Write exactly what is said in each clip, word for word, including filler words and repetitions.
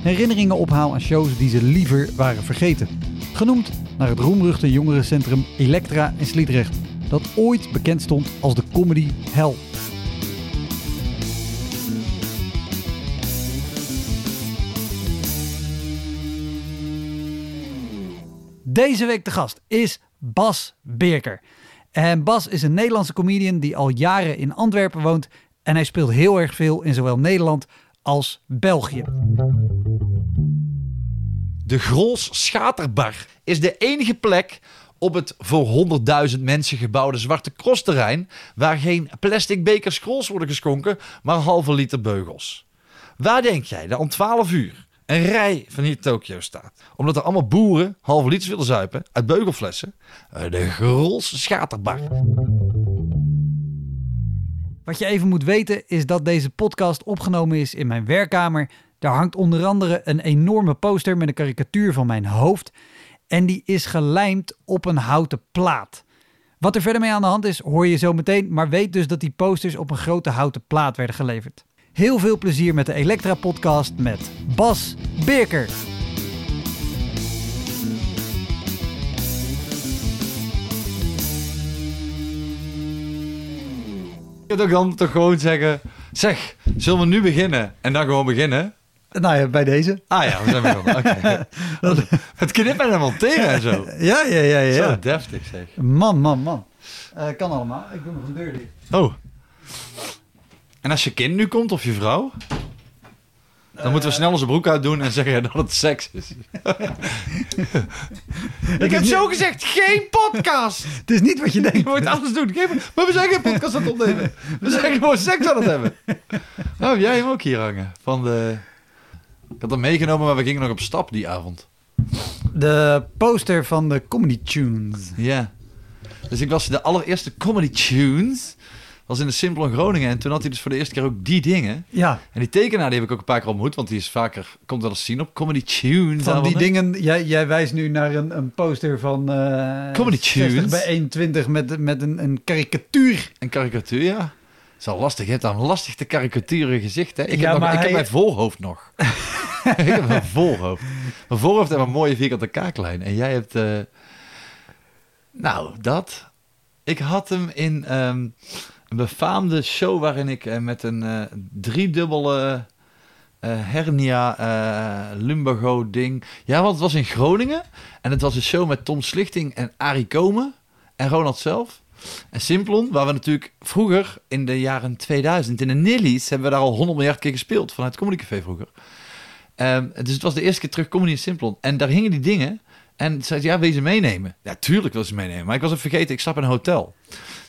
herinneringen ophaal aan shows die ze liever waren vergeten. Genoemd naar het roemruchte jongerencentrum Elektra in Sliedrecht, dat ooit bekend stond als de Comedy Hell. Deze week de gast is Bas Birker. En Bas is een Nederlandse comedian die al jaren in Antwerpen woont en hij speelt heel erg veel in zowel Nederland als België. De Grols Schaterbar is de enige plek op het voor honderdduizend mensen gebouwde Zwarte Cross-terrein waar geen plastic bekers Grols worden geschonken, maar halve liter beugels. Waar denk jij dat om twaalf uur een rij van hier Tokio staat, omdat er allemaal boeren halve liters willen zuipen uit beugelflessen? De Grols Schaterbar. Wat je even moet weten is dat deze podcast opgenomen is in mijn werkkamer. Daar hangt onder andere een enorme poster met een karikatuur van mijn hoofd. En die is gelijmd op een houten plaat. Wat er verder mee aan de hand is, hoor je zo meteen. Maar weet dus dat die posters op een grote houten plaat werden geleverd. Heel veel plezier met de Elektra Podcast met Bas Birker. Je kunt ook dan toch gewoon zeggen, zeg, zullen we nu beginnen? En dan gewoon beginnen? Nou ja, bij deze. Ah ja, we zijn weer op. Okay. Dat... Het knipt mij helemaal tegen en zo. Ja, ja, ja, ja. Zo deftig zeg. Man, man, man. Uh, kan allemaal. Ik doe nog een deur dicht. Oh. En als je kind nu komt of je vrouw? Dan uh, moeten we snel onze broek uitdoen en zeggen dat het seks is. Ik heb zo gezegd, geen podcast! Het is niet wat je denkt. Je moet alles doen. Geen, maar we zijn geen podcast aan het opnemen. We zijn gewoon seks aan het hebben. Oh, jij hem ook hier hangen. Van de... Ik had hem meegenomen, maar we gingen nog op stap die avond. De poster van de Comedy Tunes. Ja. Yeah. Dus ik was de allereerste Comedy Tunes... was in de Simplon Groningen. En toen had hij dus voor de eerste keer ook die dingen. Ja. En die tekenaar die heb ik ook een paar keer ontmoet. Want die is vaker, komt wel eens zien op Comedy Tunes. Van die dingen, jij, jij wijst nu naar een, een poster van... Uh, Comedy Tunes. zestig bij eenentwintig met, met een, een karikatuur. Een karikatuur, ja. Dat is al lastig. Je hebt dan lastig te karikaturen gezicht, hè? Ik, ja, heb, nog, ik hij... heb mijn voorhoofd nog. Ik heb mijn voorhoofd. Mijn voorhoofd heeft een mooie vierkante kaaklijn. En jij hebt... Uh... Nou, dat... Ik had hem in... Um... Een befaamde show waarin ik met een uh, driedubbele uh, hernia uh, lumbago ding... Ja, want het was in Groningen. En het was een show met Tom Slichting en Arie Komen. En Ronald zelf. En Simplon, waar we natuurlijk vroeger in de jaren tweeduizend... in de Nillies hebben we daar al honderd miljard keer gespeeld. Vanuit het Comedy Café vroeger. Um, dus het was de eerste keer terug Comedy in Simplon. En daar hingen die dingen... En zei, ja, wil je ze meenemen? Ja, tuurlijk wil ze meenemen. Maar ik was het vergeten, ik stap in een hotel.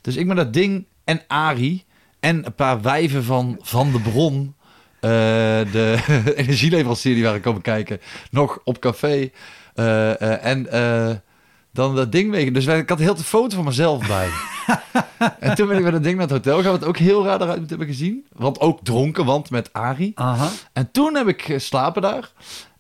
Dus ik met dat ding en Arie en een paar wijven van Van de Bron... Uh, de energieleverancier die waren komen kijken, nog op café. Uh, uh, en uh, dan dat ding mee. Dus ik had heel de foto van mezelf bij. En toen ben ik met dat ding naar het hotel gegaan... wat ook heel raar eruit moet hebben gezien. Want ook dronken, want met Arie. Aha. En toen heb ik geslapen daar...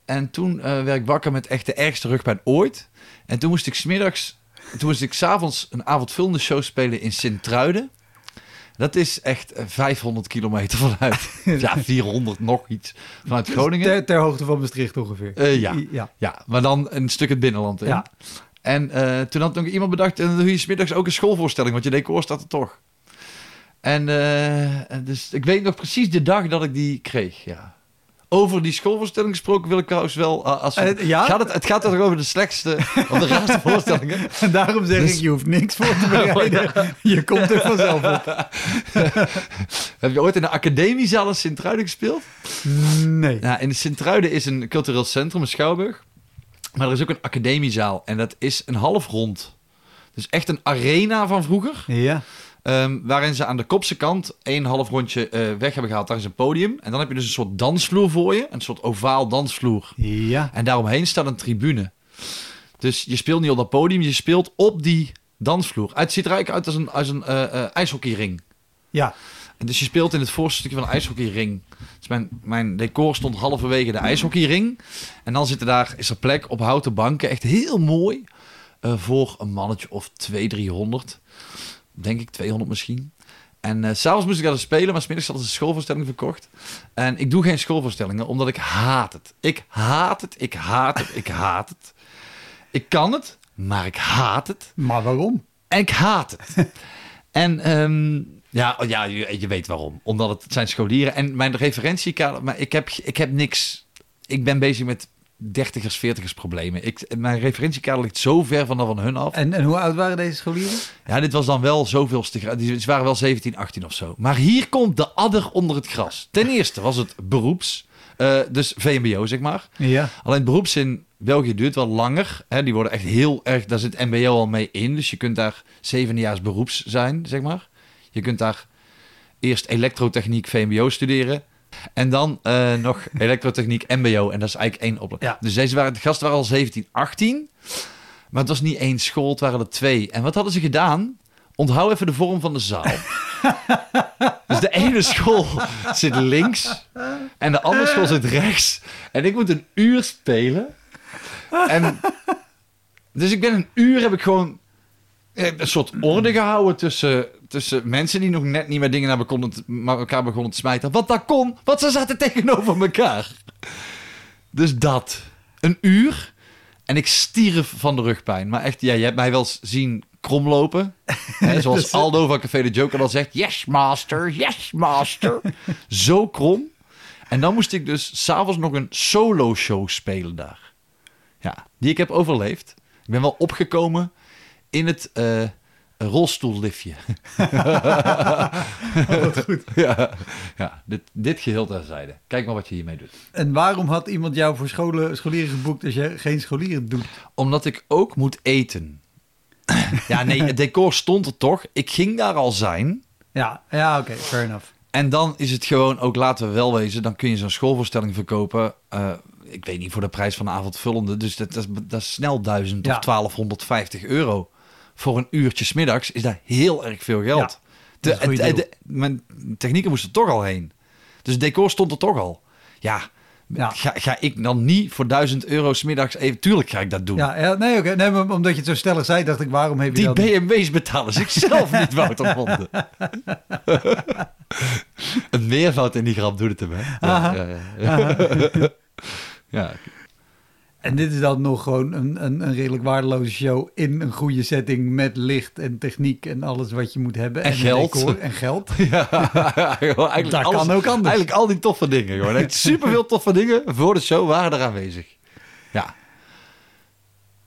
En toen uh, werd ik wakker met echt de ergste rugpijn ooit. En toen moest ik 's middags, toen moest ik 's avonds een avondvullende show spelen in Sint-Truiden. Dat is echt vijfhonderd kilometer vanuit. Ja, vierhonderd nog iets vanuit Groningen. Ter, ter hoogte van Maastricht ongeveer. Uh, ja. Ja. Ja, maar dan een stuk het binnenland in. Ja. En uh, toen had nog iemand bedacht, en dan doe je 's middags ook een schoolvoorstelling, want je decor staat er toch. En uh, dus ik weet nog precies de dag dat ik die kreeg, ja. over die schoolvoorstelling gesproken wil ik trouwens wel... Uh, als we, uh, ja? gaat het, het gaat toch over de slechtste, of de raarste voorstellingen. En daarom zeg dus... ik, je hoeft niks voor te bereiden. Je komt er vanzelf op. Heb je ooit in de Academiezaal in Sint-Truiden gespeeld? Nee. Nou, in Sint-Truiden is een cultureel centrum, een schouwburg. Maar er is ook een Academiezaal. En dat is een halfrond. Dus echt een arena van vroeger. Ja. Um, waarin ze aan de kopse kant een half rondje uh, weg hebben gehaald. Daar is een podium. En dan heb je dus een soort dansvloer voor je. Een soort ovaal dansvloer. Ja. En daaromheen staat een tribune. Dus je speelt niet op dat podium. Je speelt op die dansvloer. Het ziet er eigenlijk uit als een, als een uh, uh, ijshockeyring. Ja. En dus je speelt in het voorste stukje van een ijshockeyring. Dus mijn, mijn decor stond halverwege de ijshockeyring. En dan zitten daar, is er plek op houten banken. Echt heel mooi. Uh, voor een mannetje of twee, driehonderd. Denk ik, tweehonderd misschien. En uh, s'avonds moest ik daar spelen, maar smiddags had ze een schoolvoorstelling verkocht. En ik doe geen schoolvoorstellingen, omdat ik haat het. Ik haat het, ik haat het, ik haat het. Ik kan het, maar ik haat het. Maar waarom? En ik haat het. en um, ja, ja je, je weet waarom. Omdat het zijn scholieren. En mijn referentiekader, maar ik heb, ik heb niks. Ik ben bezig met dertigers, veertigers problemen. Ik, mijn referentiekader ligt zo ver van, van hun af. En, en hoe oud waren deze scholieren? Ja, dit was dan wel zoveelste. Ze waren wel zeventien, achttien of zo. Maar hier komt de adder onder het gras. Ten eerste was het beroeps. Uh, dus V M B O, zeg maar. Ja. Alleen beroeps in België duurt wel langer. Hè? Die worden echt heel erg... Daar zit M B O al mee in. Dus je kunt daar zevenjaars beroeps zijn, zeg maar. Je kunt daar eerst elektrotechniek V M B O studeren. En dan uh, nog elektrotechniek M B O. En dat is eigenlijk één opleiding. Ja. Dus deze waren, de gasten waren al zeventien, achttien. Maar het was niet één school, het waren er twee. En wat hadden ze gedaan? Onthoud even de vorm van de zaal. Dus de ene school zit links. En de andere school zit rechts. En ik moet een uur spelen. En, dus ik ben een uur, heb ik gewoon een soort orde gehouden tussen... tussen mensen die nog net niet meer dingen naar begonnen te, elkaar begonnen te smijten. Wat dat kon, want ze zaten tegenover elkaar. Dus dat. Een uur. En ik stierf van de rugpijn. Maar echt, ja, je hebt mij wel eens zien kromlopen. Hè, zoals Aldo van Café de Joker dan zegt. Yes, master. Yes, master. Zo krom. En dan moest ik dus s'avonds nog een solo show spelen daar. Ja, die ik heb overleefd. Ik ben wel opgekomen in het... Uh, een rolstoelliftje. Oh, wat goed. Ja, ja dit, dit geheel terzijde. Kijk maar wat je hiermee doet. En waarom had iemand jou voor scholen, scholieren geboekt als je geen scholieren doet? Omdat ik ook moet eten. Ja, nee, het decor stond er toch. Ik ging daar al zijn. Ja, ja oké, okay, fair enough. En dan is het gewoon ook, laten we wel wezen, dan kun je zo'n schoolvoorstelling verkopen... Uh, ik weet niet, voor de prijs van de avondvullende. Dus dat, dat, dat is snel duizend ja. of twaalfhonderdvijftig euro. Voor een uurtje 's middags is daar heel erg veel geld. Ja, de, de, de, de, mijn technieken moesten toch al heen. Dus het decor stond er toch al. Ja, ja. Ga, ga ik dan niet voor duizend euro 's middags even... Tuurlijk ga ik dat doen. Ja, ja nee, okay. nee maar omdat je het zo stellig zei, dacht ik, waarom heb je die dat... Die B M W's betalen zichzelf niet, Wouter Monde. Een meervoud in die grap doet het hem, hè? Ja, ja, ja. Ja. En dit is dan nog gewoon een, een, een redelijk waardeloze show in een goede setting met licht en techniek en alles wat je moet hebben. En, en geld. Decor en geld. Ja, joh, eigenlijk dat alles, kan ook anders. Eigenlijk al die toffe dingen. Joh. Superveel toffe dingen voor de show waren er aanwezig. Ja.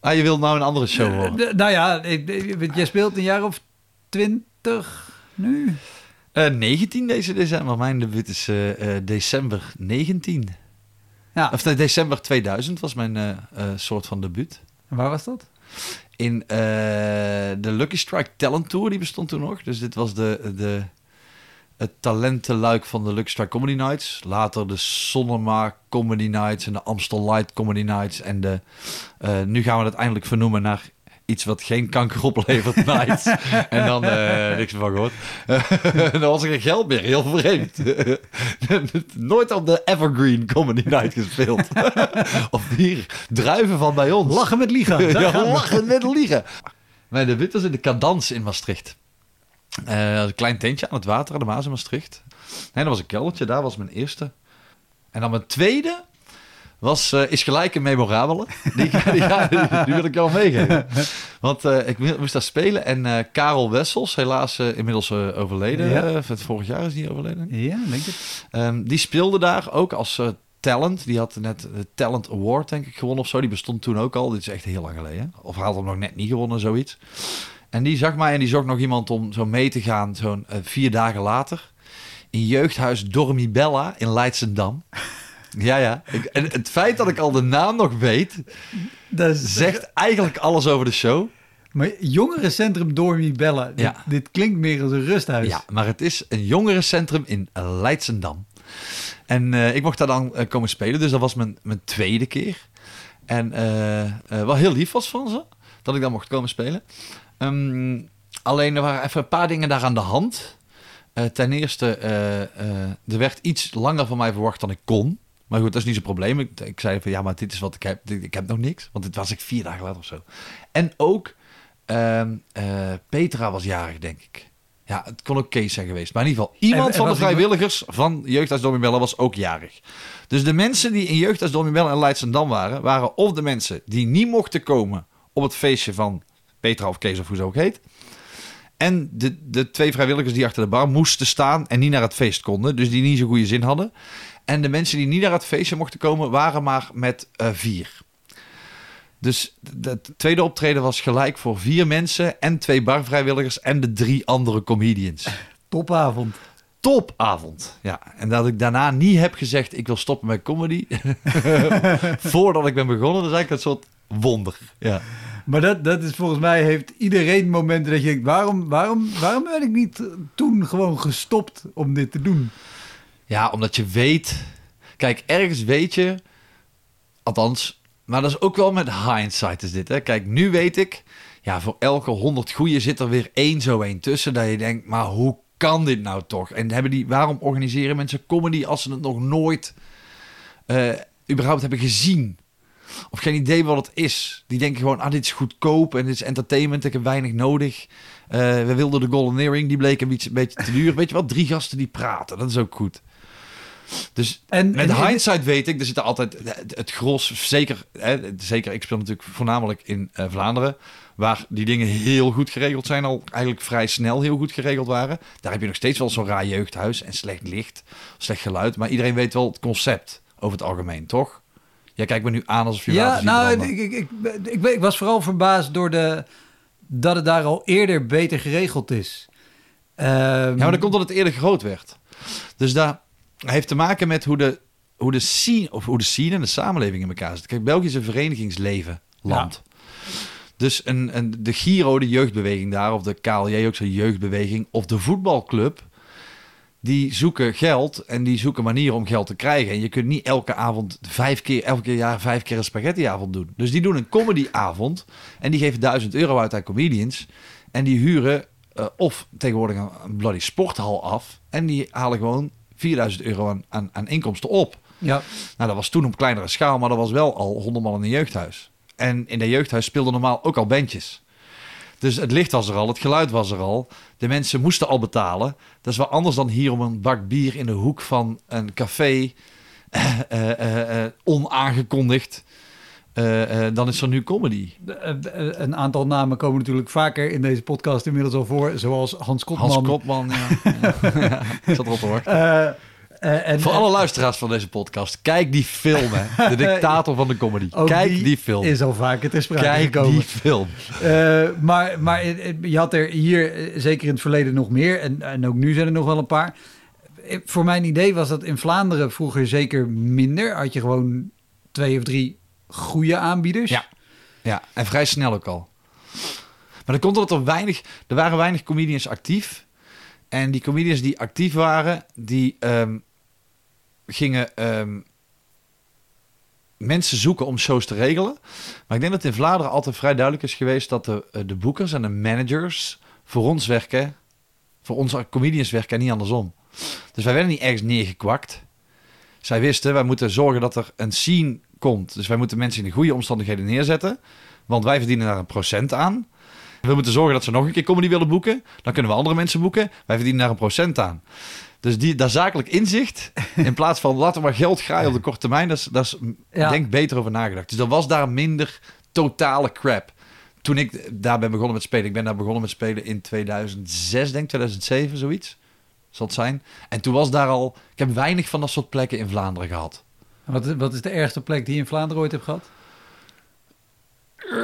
Ah, je wilt nou een andere show horen. De, de, nou ja, jij speelt een jaar of twintig nu? Uh, negentien deze december. Mijn debuut is uh, december negentien. Ja. Of december tweeduizend was mijn uh, uh, soort van debuut. En waar was dat? In uh, de Lucky Strike Talent Tour, die bestond toen nog. Dus dit was de, de, het talentenluik van de Lucky Strike Comedy Nights. Later de Sonnema Comedy Nights en de Amstel Light Comedy Nights. En de, uh, nu gaan we dat eindelijk vernoemen naar iets wat geen kanker oplevert, Nights. En dan uh, niks meer van gehoord. En dan was er geen geld meer, heel vreemd. Nooit op de Evergreen Comedy Night gespeeld. Of hier, druiven van bij ons. Lachen met liegen. Ja, lachen met liegen. Mijn debuut was in de Cadans in Maastricht. Uh, een klein tentje aan het water, aan de Maas in Maastricht. En dat was een keldertje, daar was mijn eerste. En dan mijn tweede... Was, uh, is gelijk een memorabele. Die, die, die, die, die wil ik jou meegeven. Want uh, ik moest daar spelen. En uh, Karel Wessels, helaas uh, inmiddels uh, overleden. Ja. Uh, vorig jaar is hij overleden. Ja, denk ik. Um, die speelde daar ook als uh, Talent. Die had net de Talent Award, denk ik, gewonnen of zo. Die bestond toen ook al. Dit is echt heel lang geleden. Of had hem nog net niet gewonnen, zoiets. En die zag mij en die zocht nog iemand om zo mee te gaan. Zo'n uh, vier dagen later. In jeugdhuis Dormibella in Leidschendam. Ja, ja. Ik, en het feit dat ik al de naam nog weet... Dat is... zegt eigenlijk alles over de show. Maar jongerencentrum Dormibella. Ja. Dit, dit klinkt meer als een rusthuis. Ja, maar het is een jongerencentrum in Leidschendam. En uh, ik mocht daar dan uh, komen spelen. Dus dat was mijn, mijn tweede keer. En uh, uh, wat heel lief was van ze. Dat ik dan mocht komen spelen. Um, alleen er waren even een paar dingen daar aan de hand. Uh, ten eerste, uh, uh, er werd iets langer van mij verwacht dan ik kon. Maar goed, dat is niet zo'n probleem. Ik, ik zei van, ja, maar dit is wat ik heb. Dit, ik heb nog niks. Want dit was ik vier dagen later of zo. En ook, uh, uh, Petra was jarig, denk ik. Ja, het kon ook Kees zijn geweest. Maar in ieder geval, iemand en, en van de vrijwilligers iemand... van Jeugdhuis Dormibella was ook jarig. Dus de mensen die in Jeugdhuis Dormibella en Leidschendam waren... waren of de mensen die niet mochten komen op het feestje van Petra of Kees of hoe ze ook heet... en de, de twee vrijwilligers die achter de bar moesten staan en niet naar het feest konden. Dus die niet zo'n goede zin hadden. En de mensen die niet naar het feestje mochten komen waren maar met uh, vier. Dus het tweede optreden was gelijk voor vier mensen... en twee barvrijwilligers en de drie andere comedians. Topavond. Topavond, ja. En dat ik daarna niet heb gezegd... ik wil stoppen met comedy... voordat ik ben begonnen, dat is eigenlijk een soort wonder. Ja. Maar dat, dat is volgens mij... heeft iedereen momenten dat je denkt... Waarom, waarom, waarom ben ik niet toen gewoon gestopt om dit te doen? Ja, omdat je weet... Kijk, ergens weet je... Althans... Maar dat is ook wel met hindsight is dit. Hè? Kijk, nu weet ik... Ja, voor elke honderd goeie zit er weer één zo één tussen... dat je denkt, maar hoe kan dit nou toch? En hebben die, waarom organiseren mensen comedy... als ze het nog nooit... Uh, überhaupt hebben gezien? Of geen idee wat het is. Die denken gewoon, ah, dit is goedkoop... en dit is entertainment, ik heb weinig nodig. Uh, we wilden de Golden Earring... die bleek een beetje, een beetje te duur. Weet je wat? Drie gasten die praten, dat is ook goed. Dus en, met en, hindsight weet ik, er zit er altijd het gros, zeker, hè, zeker ik speel natuurlijk voornamelijk in uh, Vlaanderen, waar die dingen heel goed geregeld zijn, al eigenlijk vrij snel heel goed geregeld waren. Daar heb je nog steeds wel zo'n raar jeugdhuis en slecht licht, slecht geluid, maar iedereen weet wel het concept over het algemeen, toch? Jij kijkt me nu aan alsof je... Ja, nou, ik, ik, ik, ik, ik was vooral verbaasd door de, dat het daar al eerder beter geregeld is. Um, ja, maar dat komt omdat het eerder groot werd. Dus daar... heeft te maken met hoe de, hoe de scene of hoe de scene en de samenleving in elkaar zit. Kijk, België is een verenigingsleven land. Ja. Dus een, een, de Giro, de jeugdbeweging daar, of de K L J, ook zo'n jeugdbeweging, of de voetbalclub, die zoeken geld en die zoeken manieren om geld te krijgen. En je kunt niet elke avond vijf keer, elke keer jaar vijf keer een spaghettiavond doen. Dus die doen een comedyavond en die geven duizend euro uit aan comedians en die huren uh, of tegenwoordig een bloody sporthal af en die halen gewoon vierduizend euro aan, aan, aan inkomsten op. Ja. Nou, dat was toen op kleinere schaal, maar dat was wel al honderd man in een jeugdhuis. En in dat jeugdhuis speelden normaal ook al bandjes. Dus het licht was er al, het geluid was er al. De mensen moesten al betalen. Dat is wel anders dan hier om een bak bier in de hoek van een café uh, uh, uh, uh, onaangekondigd. Uh, uh, dan is er nu comedy. Uh, uh, een aantal namen komen natuurlijk vaker in deze podcast inmiddels al voor. Zoals Hans Kopman. Hans Kopman, ja. Ja, ik zat erop te wachten. Uh, uh, en, voor alle luisteraars van deze podcast. Kijk die film, hè. De dictator van de comedy. Kijk die, die film. Is al vaker ter sprake kijk gekomen. Kijk die film. Uh, maar, maar je had er hier zeker in het verleden nog meer. En, en ook nu zijn er nog wel een paar. Voor mijn idee was dat in Vlaanderen vroeger zeker minder. Had je gewoon twee of drie... goede aanbieders. Ja. Ja, en vrij snel ook al. Maar dat komt omdat er weinig... Er waren weinig comedians actief. En die comedians die actief waren... die um, gingen um, mensen zoeken om shows te regelen. Maar ik denk dat in Vlaanderen altijd vrij duidelijk is geweest... dat de, de boekers en de managers voor ons werken... voor onze comedians werken en niet andersom. Dus wij werden niet ergens neergekwakt. Zij wisten, wij moeten zorgen dat er een scene... komt. Dus wij moeten mensen in de goede omstandigheden neerzetten. Want wij verdienen daar een procent aan. We moeten zorgen dat ze nog een keer comedy willen boeken. Dan kunnen we andere mensen boeken. Wij verdienen daar een procent aan. Dus die, dat zakelijk inzicht... in plaats van laten we maar geld graaien op de korte termijn... dat is, dat is ja. Denk beter over nagedacht. Dus dat was daar minder totale crap. Toen ik daar ben begonnen met spelen... ik ben daar begonnen met spelen in tweeduizend zes, denk ik, tweeduizend zeven, zoiets. Zal het zijn. En toen was daar al... Ik heb weinig van dat soort plekken in Vlaanderen gehad. Wat, wat is de ergste plek die je in Vlaanderen ooit hebt gehad? Uh,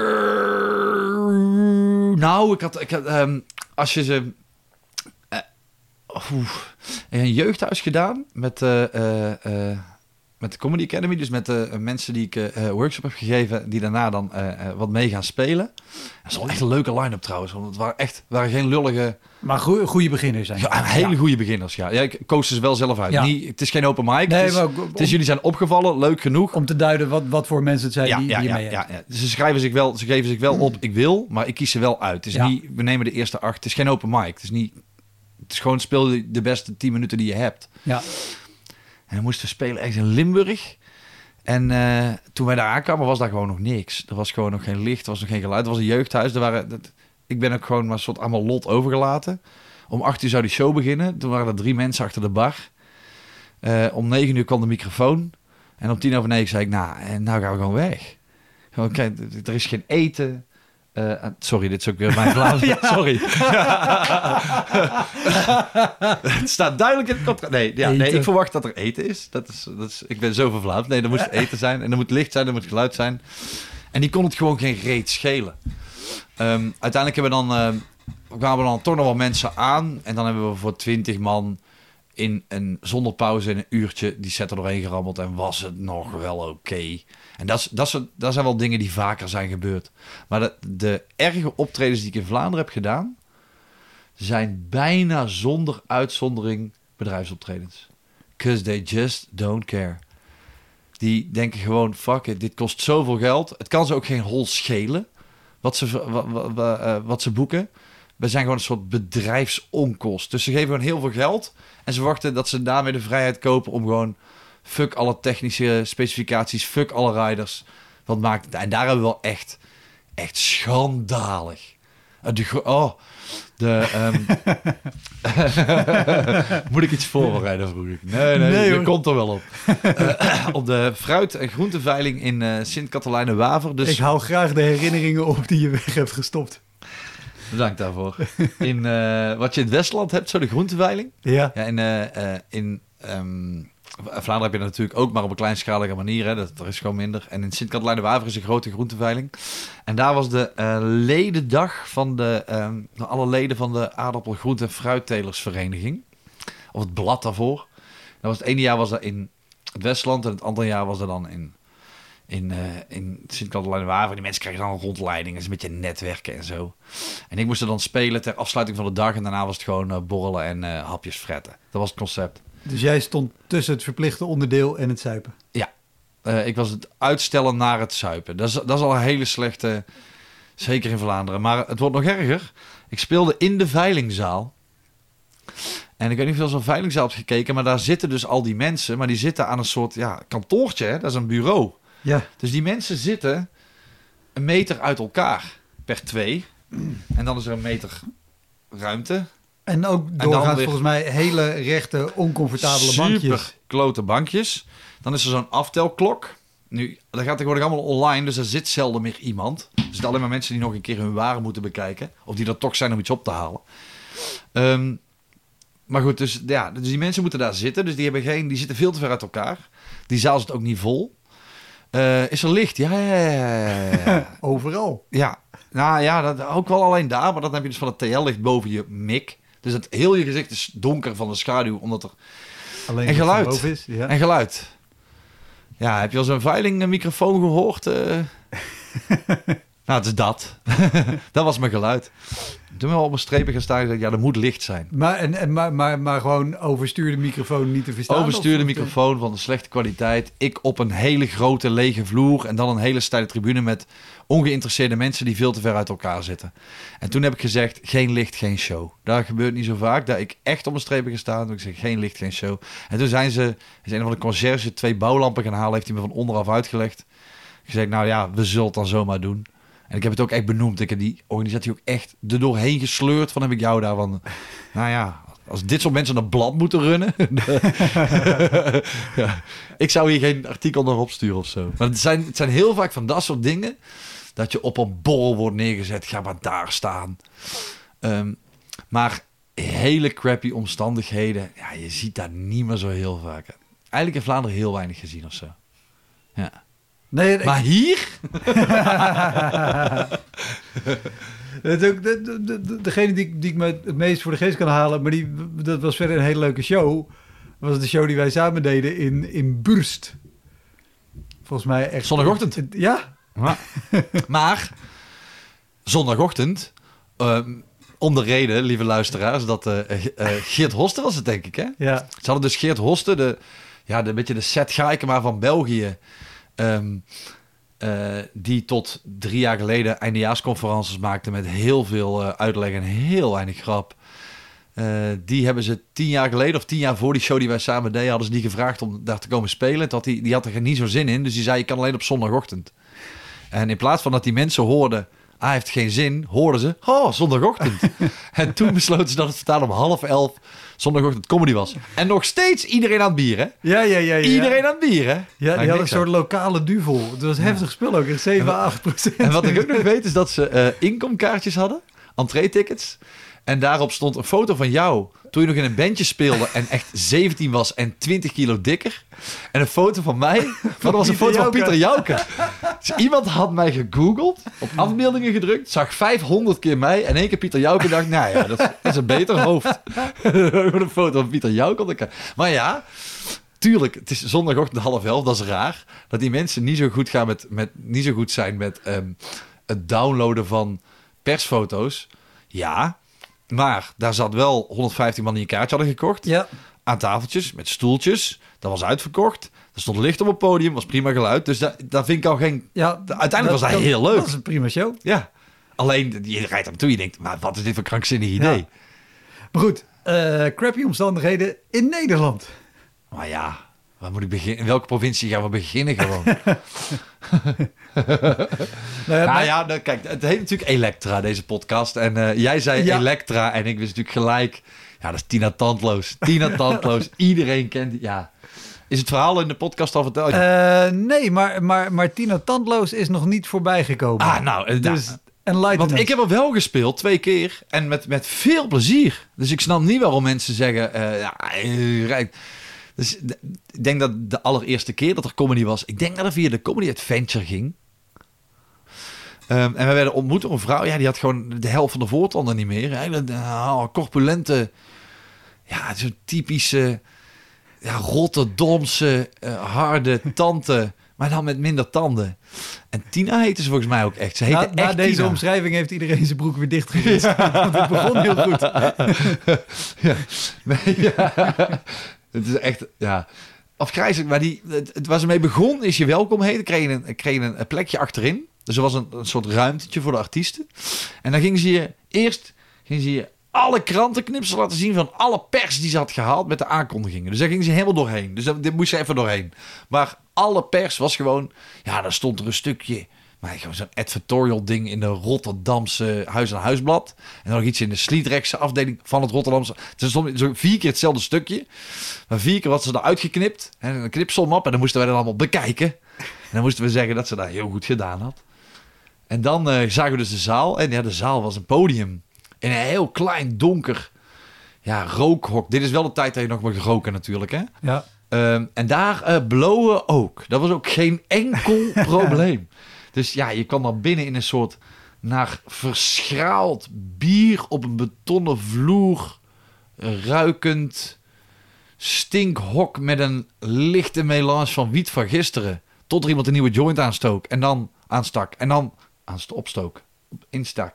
nou, ik had... Ik had um, als je ze... Uh, oef, een jeugdhuis gedaan met... Uh, uh, uh, Met de Comedy Academy, dus met de uh, mensen die ik uh, workshop heb gegeven... die daarna dan uh, uh, wat mee gaan spelen. Dat is wel echt een leuke line-up trouwens. Want het waren echt waren geen lullige... Maar goe- goede beginners zijn. Ja, hele ja. goede beginners, ja. ja. Ik koos ze dus wel zelf uit. Ja. Niet, het is geen open mic. Nee, het is, maar, om, het is jullie zijn opgevallen, leuk genoeg. Om te duiden wat, wat voor mensen het zijn ja, die, ja, die je ja, mee ja, hebt. Ja. Ze, schrijven zich wel, ze geven zich wel op, ik wil, maar ik kies ze wel uit. Het is ja. niet, we nemen de eerste acht. Het is geen open mic. Het is, niet, het is gewoon speel de beste tien minuten die je hebt. Ja. En dan moesten we spelen ergens in Limburg. En uh, toen wij daar aankwamen, was daar gewoon nog niks. Er was gewoon nog geen licht, er was nog geen geluid. Er was een jeugdhuis. Er waren, dat, ik ben ook gewoon maar een soort allemaal lot overgelaten. Om acht uur zou die show beginnen. Toen waren er drie mensen achter de bar. Uh, om negen uur kwam de microfoon. En om tien over negen zei ik, nou, en nou gaan we gewoon weg. Gewoon, kijk, er is geen eten. Uh, sorry, dit is ook weer mijn Vlaams. ja. Sorry. Het staat duidelijk in het contract. Nee, ja, nee, ik verwacht dat er eten is. Dat is, dat is ik ben zo vervlaamd. Nee, er moest eten zijn. En er moet licht zijn, er moet geluid zijn. En die kon het gewoon geen reet schelen. Um, uiteindelijk hebben we dan, uh, kwamen we dan toch nog wel mensen aan. En dan hebben we voor twintig man in een, zonder pauze in een uurtje die set er doorheen gerammeld. En was het nog wel oké. Okay. En dat, dat, dat zijn wel dingen die vaker zijn gebeurd. Maar de, de erge optredens die ik in Vlaanderen heb gedaan... zijn bijna zonder uitzondering bedrijfsoptredens. 'Cause they just don't care. Die denken gewoon, fuck it, dit kost zoveel geld. Het kan ze ook geen hol schelen wat ze, wat, wat, wat ze boeken. We zijn gewoon een soort bedrijfsonkost. Dus ze geven gewoon heel veel geld... en ze wachten dat ze daarmee de vrijheid kopen om gewoon... Fuck alle technische specificaties. Fuck alle riders. Wat maakt het? En daar hebben we wel echt... Echt schandalig. De, oh, de... Um... Moet ik iets voorbereiden, vroeg ik. Nee, nee, nee dat komt er wel op. uh, op de fruit- en groenteveiling in uh, Sint-Katelijne-Waver. Dus... Ik hou graag de herinneringen op die je weg hebt gestopt. Bedankt daarvoor. In, uh, wat je in het Westland hebt, zo de groenteveiling. Ja. ja en, uh, uh, in... Um... Vlaanderen heb je dat natuurlijk ook, maar op een kleinschalige manier. Hè. Dat, er is gewoon minder. En in Sint-Katelijne-Waver is een grote groenteveiling. En daar was de uh, ledendag van de, um, alle leden van de aardappel-, groente- en fruittelersvereniging. Of het blad daarvoor. Dat was het ene jaar was dat in het Westland en het andere jaar was dat dan in, in, uh, in Sint-Katelijne-Waver. Die mensen krijgen dan een rondleiding. Dat is een beetje netwerken en zo. En ik moest er dan spelen ter afsluiting van de dag. En daarna was het gewoon uh, borrelen en uh, hapjes fretten. Dat was het concept. Dus jij stond tussen het verplichte onderdeel en het zuipen? Ja, uh, ik was het uitstellen naar het zuipen. Dat is, dat is al een hele slechte, zeker in Vlaanderen. Maar het wordt nog erger. Ik speelde in de veilingzaal. En ik weet niet of je zo'n veilingzaal hebt gekeken, maar daar zitten dus al die mensen. Maar die zitten aan een soort ja, kantoortje, hè? Dat is een bureau. Ja. Dus die mensen zitten een meter uit elkaar per twee. Mm. En dan is er een meter ruimte... En ook doorgaans en volgens mij hele rechte, oncomfortabele super bankjes. Super klote bankjes. Dan is er zo'n aftelklok. Nu, dat gaat tegenwoordig allemaal online, dus er zit zelden meer iemand. Er zitten alleen maar mensen die nog een keer hun waren moeten bekijken. Of die er toch zijn om iets op te halen. Um, maar goed, dus, ja, dus die mensen moeten daar zitten. Dus die, hebben geen, die zitten veel te ver uit elkaar. Die zaal zit ook niet vol. Uh, is er licht? Ja, ja, ja, ja, ja. Overal? Ja, nou ja, dat, ook wel alleen daar. Maar dan heb je dus van het T L-licht boven je mic... Dus het heel je gezicht is donker van de schaduw, omdat er... Alleen en geluid. Is, ja. En geluid. Ja, heb je al zo'n veilingmicrofoon gehoord? Uh... nou, het is dat. dat was mijn geluid. Toen ben ik al op mijn strepen gaan staan en zei ja, dat moet licht zijn. Maar, en, en, maar, maar, maar gewoon overstuurde microfoon niet te verstaan? Overstuurde microfoon van de slechte kwaliteit. Ik op een hele grote lege vloer en dan een hele steile tribune met ongeïnteresseerde mensen die veel te ver uit elkaar zitten. En toen heb ik gezegd, geen licht, geen show. Dat gebeurt niet zo vaak, dat ik echt op mijn strepen ga staan. Toen ik zeg, geen licht, geen show. En toen zijn ze, is een van de conciërge twee bouwlampen gaan halen, heeft hij me van onderaf uitgelegd. Ik zei, nou ja, we zullen het dan zomaar doen. En ik heb het ook echt benoemd. Ik heb die organisatie ook echt er doorheen gesleurd. Van heb ik jou daar van... Nou ja, als dit soort mensen een blad moeten runnen... ja, ik zou hier geen artikel naar opsturen of zo. Maar het zijn, het zijn heel vaak van dat soort dingen... dat je op een borrel wordt neergezet. Ga maar daar staan. Um, maar hele crappy omstandigheden. Ja, je ziet daar niet meer zo heel vaak. Eigenlijk in Vlaanderen heel weinig gezien of zo. Ja. Nee, maar ik... hier? Dat ook, de, de, de, degene die, die ik me het meest voor de geest kan halen... maar die, dat was verder een hele leuke show... was de show die wij samen deden in, in Burst. Volgens mij echt... Zondagochtend? Ja. ja. Maar zondagochtend... Um, om de reden, lieve luisteraars... dat uh, uh, Geert Hoste was het, denk ik, hè? Ja. Ze hadden dus Geert Hoste... de, ja, de, beetje de Seth Gaikema van België... Um, Uh, die tot drie jaar geleden eindejaarsconferences maakte met heel veel uh, uitleg en heel weinig grap. Uh, die hebben ze tien jaar geleden of tien jaar voor die show die wij samen deden... hadden ze die gevraagd om daar te komen spelen. Had die, die had er niet zo zin in, dus die zei je kan alleen op zondagochtend. En in plaats van dat die mensen hoorden, hij ah, heeft geen zin, hoorden ze, oh, zondagochtend. En toen besloten ze dat het totaal om half elf zondagochtend comedy was. En nog steeds iedereen aan het bier, hè? Ja, ja, ja. ja. Iedereen aan het bier, hè? Ja, die had een soort lokale duvel. Het was ja. heftig spul ook, zeven à acht procent. En wat ik ook nog weet is dat ze uh, inkomkaartjes hadden, entree-tickets. En daarop stond een foto van jou toen je nog in een bandje speelde en echt zeventien was en twintig kilo dikker. En een foto van mij, maar dat was een foto van Pieter Jouwke. Dus iemand had mij gegoogeld, op afbeeldingen gedrukt, zag vijfhonderd keer mij en één keer Pieter Jouwke dacht, nou ja, dat is een beter hoofd. Een foto van Pieter Jouwke. Maar ja, tuurlijk, het is zondagochtend half elf, dat is raar, dat die mensen niet zo goed, gaan met, met, niet zo goed zijn met um, het downloaden van persfoto's. Ja... Maar daar zat wel honderdvijftien man die een kaartje hadden gekocht. Ja. Aan tafeltjes, met stoeltjes. Dat was uitverkocht. Er stond licht op het podium, was prima geluid. Dus daar da vind ik al geen... Ja, uiteindelijk was dat heel leuk. Dat was een prima show. Ja. Alleen, je rijdt er naartoe, je denkt... Maar wat is dit voor een krankzinnig idee? Ja. Maar goed, uh, crappy omstandigheden in Nederland. Maar ja, waar moet ik beginnen? In welke provincie gaan we beginnen gewoon? Nou ja, nou ja nou, kijk, het heet natuurlijk Elektra, deze podcast. En uh, jij zei ja. Elektra en ik wist natuurlijk gelijk... Ja, dat is Tina Tandloos. Tina Tandloos. Iedereen kent... Ja. Is het verhaal in de podcast al verteld? Uh, nee, maar, maar, maar Tina Tandloos is nog niet voorbijgekomen. Ah, nou... Dus, nou want ik heb er wel gespeeld, twee keer. En met, met veel plezier. Dus ik snap niet waarom mensen zeggen... Uh, ja, rijk... Dus ik denk dat de allereerste keer dat er comedy was... Ik denk dat het via de Comedy Adventure ging. Um, en we werden ontmoet door een vrouw. Ja, die had gewoon de helft van de voortanden niet meer. Eigenlijk oh, corpulente... Ja, zo'n typische... Ja, Rotterdamse, uh, harde tante... Maar dan met minder tanden. En Tina heette ze volgens mij ook echt. Ze heette nou, echt na deze Tina. Omschrijving heeft iedereen zijn broek weer dichtgeritst. Ja. Want het begon heel goed. Ja. Nee, ja. Het is echt, ja, afgrijzelijk. Maar die, het, het waar ze mee begon is je welkom heten. Kreeg je een, kreeg je een plekje achterin. Dus er was een, een soort ruimtetje voor de artiesten. En dan gingen ze je eerst gingen ze je alle krantenknipsen laten zien... van alle pers die ze had gehaald met de aankondigingen. Dus daar gingen ze helemaal doorheen. Dus dat, dit moest ze even doorheen. Maar alle pers was gewoon... Ja, daar stond er een stukje... Maar gewoon zo'n advertorial ding in de Rotterdamse Huis aan Huisblad. En nog iets in de Sliedrechtse afdeling van het Rotterdamse. Dus er stond zo vier keer hetzelfde stukje. Maar vier keer was ze eruit geknipt. En een knipselmap. En dan moesten wij dat allemaal bekijken. En dan moesten we zeggen dat ze dat heel goed gedaan had. En dan uh, zagen we dus de zaal. En ja, de zaal was een podium. In een heel klein, donker ja, rookhok. Dit is wel de tijd dat je nog mag roken natuurlijk, hè? Ja. Um, en daar uh, blowen ook. Dat was ook geen enkel probleem. Dus ja, je kwam dan binnen in een soort naar verschraald bier op een betonnen vloer. Ruikend stinkhok met een lichte melange van wiet van gisteren. Tot er iemand een nieuwe joint aanstook. En dan aanstak. En dan aanst- opstook. Instak.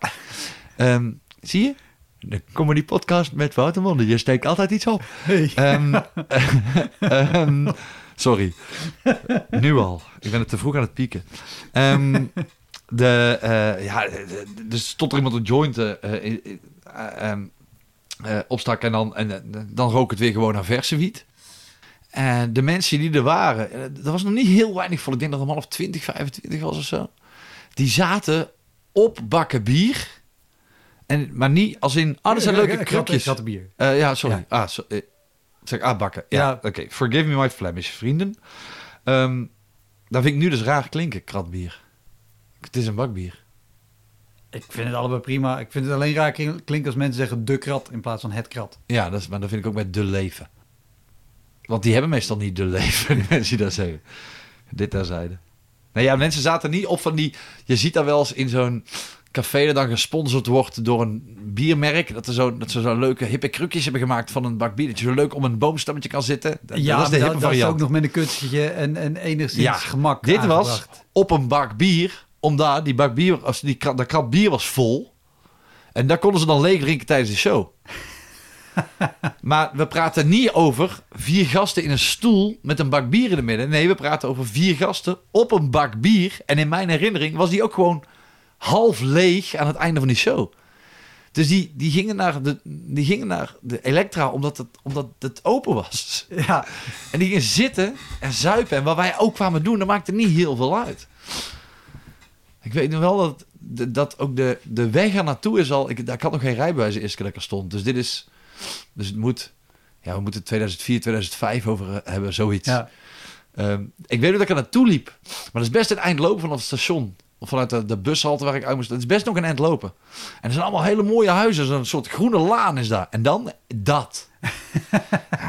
um, zie je? De Comedy Podcast met Wouter Monde. Je steekt altijd iets op. Hey. Um, um, Sorry, nu al. Ik ben het te vroeg aan het pieken. Um, de, uh, ja, dus stond er iemand een joint uh, uh, uh, uh, opstak en dan, en uh, dan rook het weer gewoon naar verse wiet. En de mensen die er waren, er was nog niet heel weinig voor. Ik denk dat er een man of twintig, vijfentwintig was of zo. Die zaten op bakken bier, en, maar niet als in... Ah, dat zijn ja, leuke ja, krukjes. Bier. Uh, ja, sorry. Ja. Ah, so, uh, zeg aanbakken. Ja, ja. Oké. Okay. Forgive me my Flemish, vrienden. Um, dat vind ik nu dus raar klinken, kratbier. Het is een bakbier. Ik vind het allebei prima. Ik vind het alleen raar klinken als mensen zeggen de krat in plaats van het krat. Ja, dat is, maar dat vind ik ook met de leven. Want die hebben meestal niet de leven, mensen die dat zeggen. Dit terzijde. Nou ja, mensen zaten niet op van die... Je ziet daar wel eens in zo'n café dat dan gesponsord wordt door een biermerk. Dat, er zo, dat ze zo'n leuke hippe krukjes hebben gemaakt van een bak bier. Dat je zo leuk om een boomstammetje kan zitten. Dat, ja, dat is de hippe dat, variant. Dat is ook nog met een kutsje en, en enigszins ja, gemak dit aangebracht. Was op een bak bier. Omdat die bak bier, als die dat krat bier was vol. En daar konden ze dan leeg drinken tijdens de show. Maar we praten niet over vier gasten in een stoel met een bak bier in het midden. Nee, we praten over vier gasten op een bak bier. En in mijn herinnering was die ook gewoon half leeg aan het einde van die show. Dus die, die, gingen, naar de, die gingen naar de Elektra omdat het, omdat het open was. Ja. En die gingen zitten en zuipen. En wat wij ook kwamen doen, dat maakte niet heel veel uit. Ik weet nog wel dat, dat ook de, de weg er naartoe is al... Ik, ik had nog geen rijbewijs de eerste keer dat ik er stond. Dus dit is... Dus het moet... Ja, we moeten tweeduizend vier, tweeduizend vijf over hebben, zoiets. Ja. Um, ik weet dat ik er naartoe liep. Maar dat is best een eind lopen vanaf het station. Of vanuit de, de bushalte waar ik uit moest. Dat is best nog een eind lopen. En er zijn allemaal hele mooie huizen. Zo'n soort groene laan is daar. En dan dat.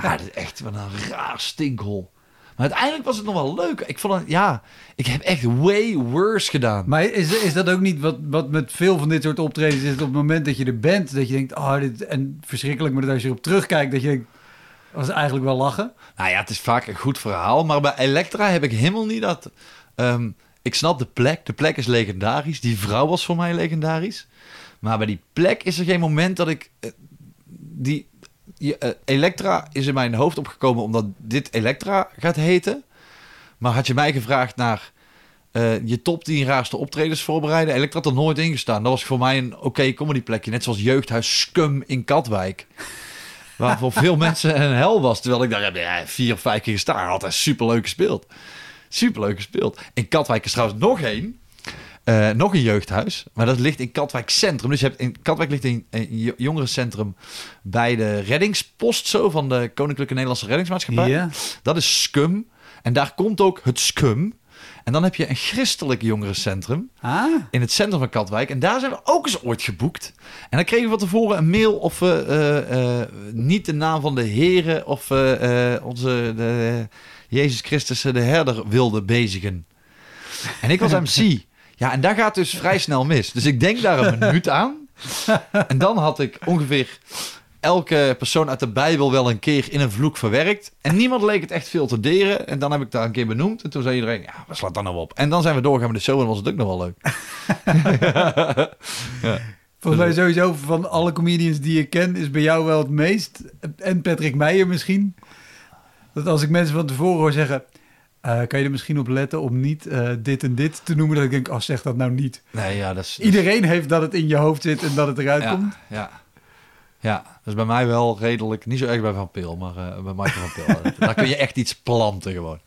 Ja, dat is echt wat een raar stinkhol. Maar uiteindelijk was het nog wel leuk. Ik vond het, ja, ik heb echt way worse gedaan. Maar is, is dat ook niet wat, wat met veel van dit soort optredens is? Op het moment dat je er bent, dat je denkt, oh, dit en verschrikkelijk. Maar dat als je erop terugkijkt, dat je denkt, was eigenlijk wel lachen. Nou ja, het is vaak een goed verhaal. Maar bij Elektra heb ik helemaal niet dat... Um, ik snap de plek. De plek is legendarisch. Die vrouw was voor mij legendarisch. Maar bij die plek is er geen moment dat ik... Uh, die... Je, uh, Elektra is in mijn hoofd opgekomen omdat dit Elektra gaat heten. Maar had je mij gevraagd naar uh, je top tien raarste optredens voorbereiden, Elektra had er nooit ingestaan. Dat was voor mij een oké okay comedy plekje. Net zoals jeugdhuis Scum in Katwijk. Waar voor veel mensen een hel was. Terwijl ik daar ja, vier of vijf keer gestaan. Altijd superleuk gespeeld. Superleuk gespeeld. In Katwijk is trouwens nog één. Uh, nog een jeugdhuis, maar dat ligt in Katwijk Centrum. Dus je hebt in Katwijk ligt een, een jongerencentrum bij de reddingspost zo van de Koninklijke Nederlandse Reddingsmaatschappij. Yeah. Dat is Scum. En daar komt ook het Scum. En dan heb je een christelijk jongerencentrum ah. in het centrum van Katwijk. En daar zijn we ook eens ooit geboekt. En dan kregen we van tevoren een mail of we uh, uh, uh, niet de naam van de heren of uh, uh, onze de, uh, Jezus Christus de herder wilden bezigen. En ik was M C. Ja, en daar gaat dus vrij snel mis. Dus ik denk daar een minuut aan. En dan had ik ongeveer elke persoon uit de Bijbel wel een keer in een vloek verwerkt. En niemand leek het echt veel te deren. En dan heb ik daar een keer benoemd. En toen zei iedereen, ja, wat slaat dat nou op? En dan zijn we doorgaan met de show en was het ook nog wel leuk. Ja. Volgens mij sowieso van alle comedians die ik ken is bij jou wel het meest. En Patrick Meijer misschien. Dat als ik mensen van tevoren hoor zeggen... Uh, kan je er misschien op letten om niet uh, dit en dit te noemen? Dat ik denk, oh, zeg dat nou niet. Nee, ja, dat is, iedereen dat... heeft dat het in je hoofd zit en dat het eruit ja, komt. Ja, ja, dat is bij mij wel redelijk. Niet zo erg bij Van Peel, maar uh, bij Michael Van Peel. Daar kun je echt iets planten gewoon.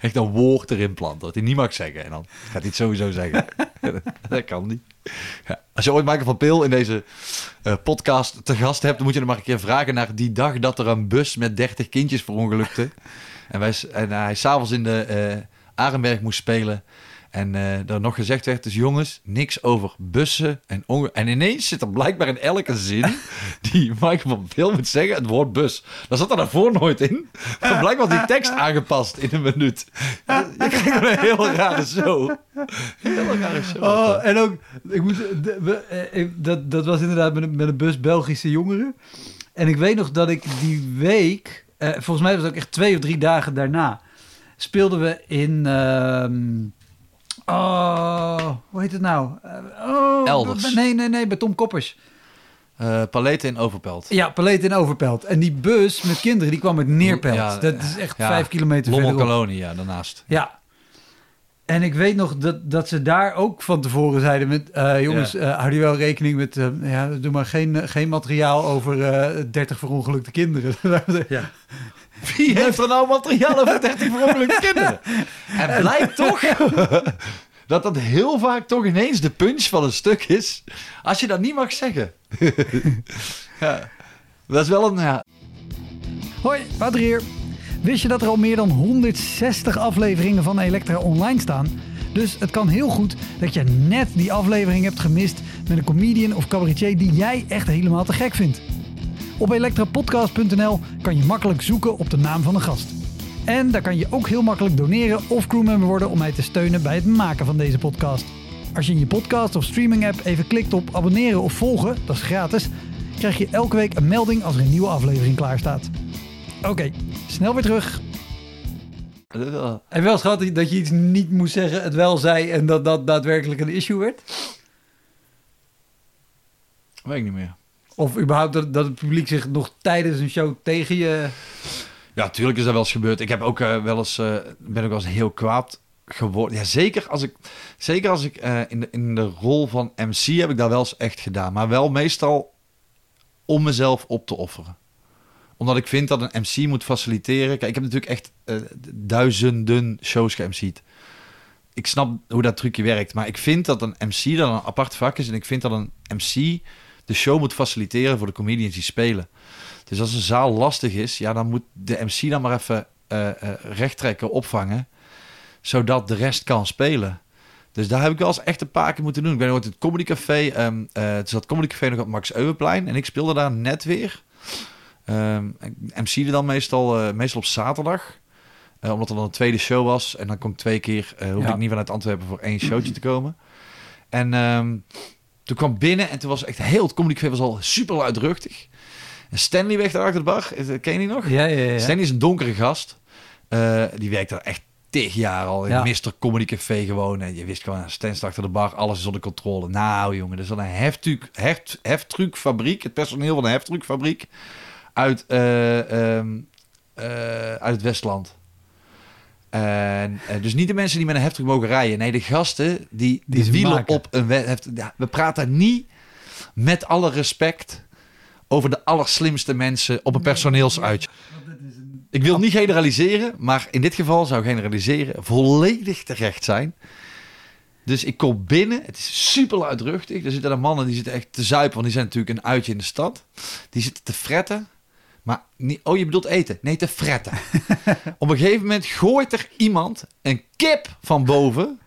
Echt een woord erin planten, dat hij niet mag zeggen. En dan gaat hij het sowieso zeggen. Dat kan niet. Ja. Als je ooit Michael Van Peel in deze uh, podcast te gast hebt... dan moet je hem maar een keer vragen naar die dag... dat er een bus met dertig kindjes verongelukte... En, wij, en hij s'avonds in de uh, Arenberg moest spelen. En uh, er nog gezegd werd, dus jongens, niks over bussen en onge... En ineens zit er blijkbaar in elke zin die Michael van Peel moet zeggen het woord bus. Daar zat er daarvoor nooit in. Maar blijkbaar die tekst aangepast in een minuut. Je krijgt gewoon een heel rare show. Heel rare show. Oh, en ook, ik moet, dat, dat was inderdaad met een, met een bus Belgische jongeren. En ik weet nog dat ik die week... Uh, volgens mij was het ook echt twee of drie dagen daarna. Speelden we in... Uh, oh, hoe heet het nou? Uh, oh, Elders. Nee, nee, nee, bij Tom Koppers. Uh, Paleten in Overpelt. Ja, Paleten in Overpelt. En die bus met kinderen, die kwam uit Neerpelt. Ja, dat is echt ja, vijf kilometer verderop. Lommelkolonie, ja, daarnaast. Ja. En ik weet nog dat, dat ze daar ook van tevoren zeiden... Met, uh, jongens, ja. uh, hou je wel rekening met... Uh, ja, doe maar geen, geen materiaal over uh, dertig verongelukte kinderen. Ja. Wie heeft er nou materiaal over dertig verongelukte kinderen? En blijkt toch dat dat heel vaak toch ineens de punch van een stuk is... als je dat niet mag zeggen. Ja. Dat is wel een... Ja. Hoi, Wouter hier. Wist je dat er al meer dan honderdzestig afleveringen van Elektra online staan? Dus het kan heel goed dat je net die aflevering hebt gemist... met een comedian of cabaretier die jij echt helemaal te gek vindt. Op elektra podcast punt n l kan je makkelijk zoeken op de naam van de gast. En daar kan je ook heel makkelijk doneren of crewmember worden om mij te steunen bij het maken van deze podcast. Als je in je podcast of streaming app even klikt op abonneren of volgen, dat is gratis, krijg je elke week een melding als er een nieuwe aflevering klaar staat. Oké, okay, snel weer terug. En wel schat dat je iets niet moest zeggen, het wel zei en dat dat daadwerkelijk een issue werd? Weet ik niet meer. Of überhaupt dat, dat het publiek zich nog tijdens een show tegen je... Ja, tuurlijk is dat wel eens gebeurd. Ik heb ook uh, wel eens, uh, ben ook wel eens heel kwaad geworden. Ja, zeker als ik, zeker als ik uh, in, de, in de rol van M C heb ik dat wel eens echt gedaan. Maar wel meestal om mezelf op te offeren. Omdat ik vind dat een M C moet faciliteren. Kijk, ik heb natuurlijk echt uh, duizenden shows ge-M C'd. Ik snap hoe dat trucje werkt. Maar ik vind dat een M C dan een apart vak is. En ik vind dat een M C de show moet faciliteren voor de comedians die spelen. Dus als een zaal lastig is, ja, dan moet de M C dan maar even uh, uh, recht trekken, opvangen. Zodat de rest kan spelen. Dus daar heb ik wel eens echt een paar keer moeten doen. Ik ben ooit in het Comedy Café. Um, uh, het zat Comedy Café nog op Max Euweplein. En ik speelde daar net weer. Um, M C'de dan meestal, uh, meestal op zaterdag. Uh, omdat er dan een tweede show was. En dan kom ik twee keer, uh, hoef ja. ik niet vanuit Antwerpen voor één showtje te komen. En um, toen kwam binnen en toen was echt heel... Het Comedy Café was al super luidruchtig. En Stanley weg daar achter de bar. Ken je die nog? Ja, ja, ja. Stanley is een donkere gast. Uh, die werkt daar echt tig jaar al. Ja. mister Comedy Café gewoon. En je wist gewoon, Stan staat achter de bar. Alles is onder controle. Nou jongen, dat is dan een heftruc, heft, heftrucfabriek. Het personeel van een heftrucfabriek. Uit, uh, um, uh, uit het Westland. En, uh, dus niet de mensen die met een heftruck mogen rijden. Nee, de gasten die, die, die wielen maken. Op een heftruck. Ja, we praten niet met alle respect... over de allerslimste mensen op een personeelsuitje. Ik wil niet generaliseren, maar in dit geval zou generaliseren volledig terecht zijn. Dus ik kom binnen, het is super luidruchtig. Er zitten er mannen die zitten echt te zuipen, want die zijn natuurlijk een uitje in de stad. Die zitten te fretten, maar niet, oh je bedoelt eten? Nee, te fretten. Op een gegeven moment gooit er iemand een kip van boven,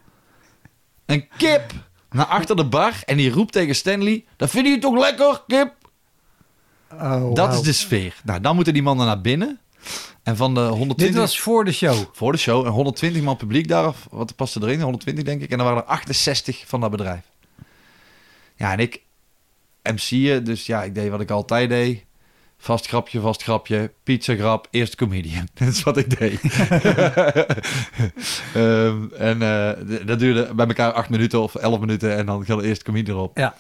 een kip naar achter de bar en die roept tegen Stanley: "Dat vind je toch lekker, kip?" Oh, dat wow. is de sfeer. Nou, dan moeten die mannen naar binnen. En van de honderdtwintig... Dit was voor de show. Voor de show. En honderdtwintig man publiek daar. Of wat paste erin? honderdtwintig denk ik. En dan waren er achtenzestig van dat bedrijf. Ja, en ik M C'en. Dus ja, ik deed wat ik altijd deed. Vast grapje, vast grapje. Pizza grap. Eerst comedian. Dat is wat ik deed. um, en uh, dat duurde bij elkaar acht minuten of elf minuten. En dan ging de eerste comedian erop. Ja.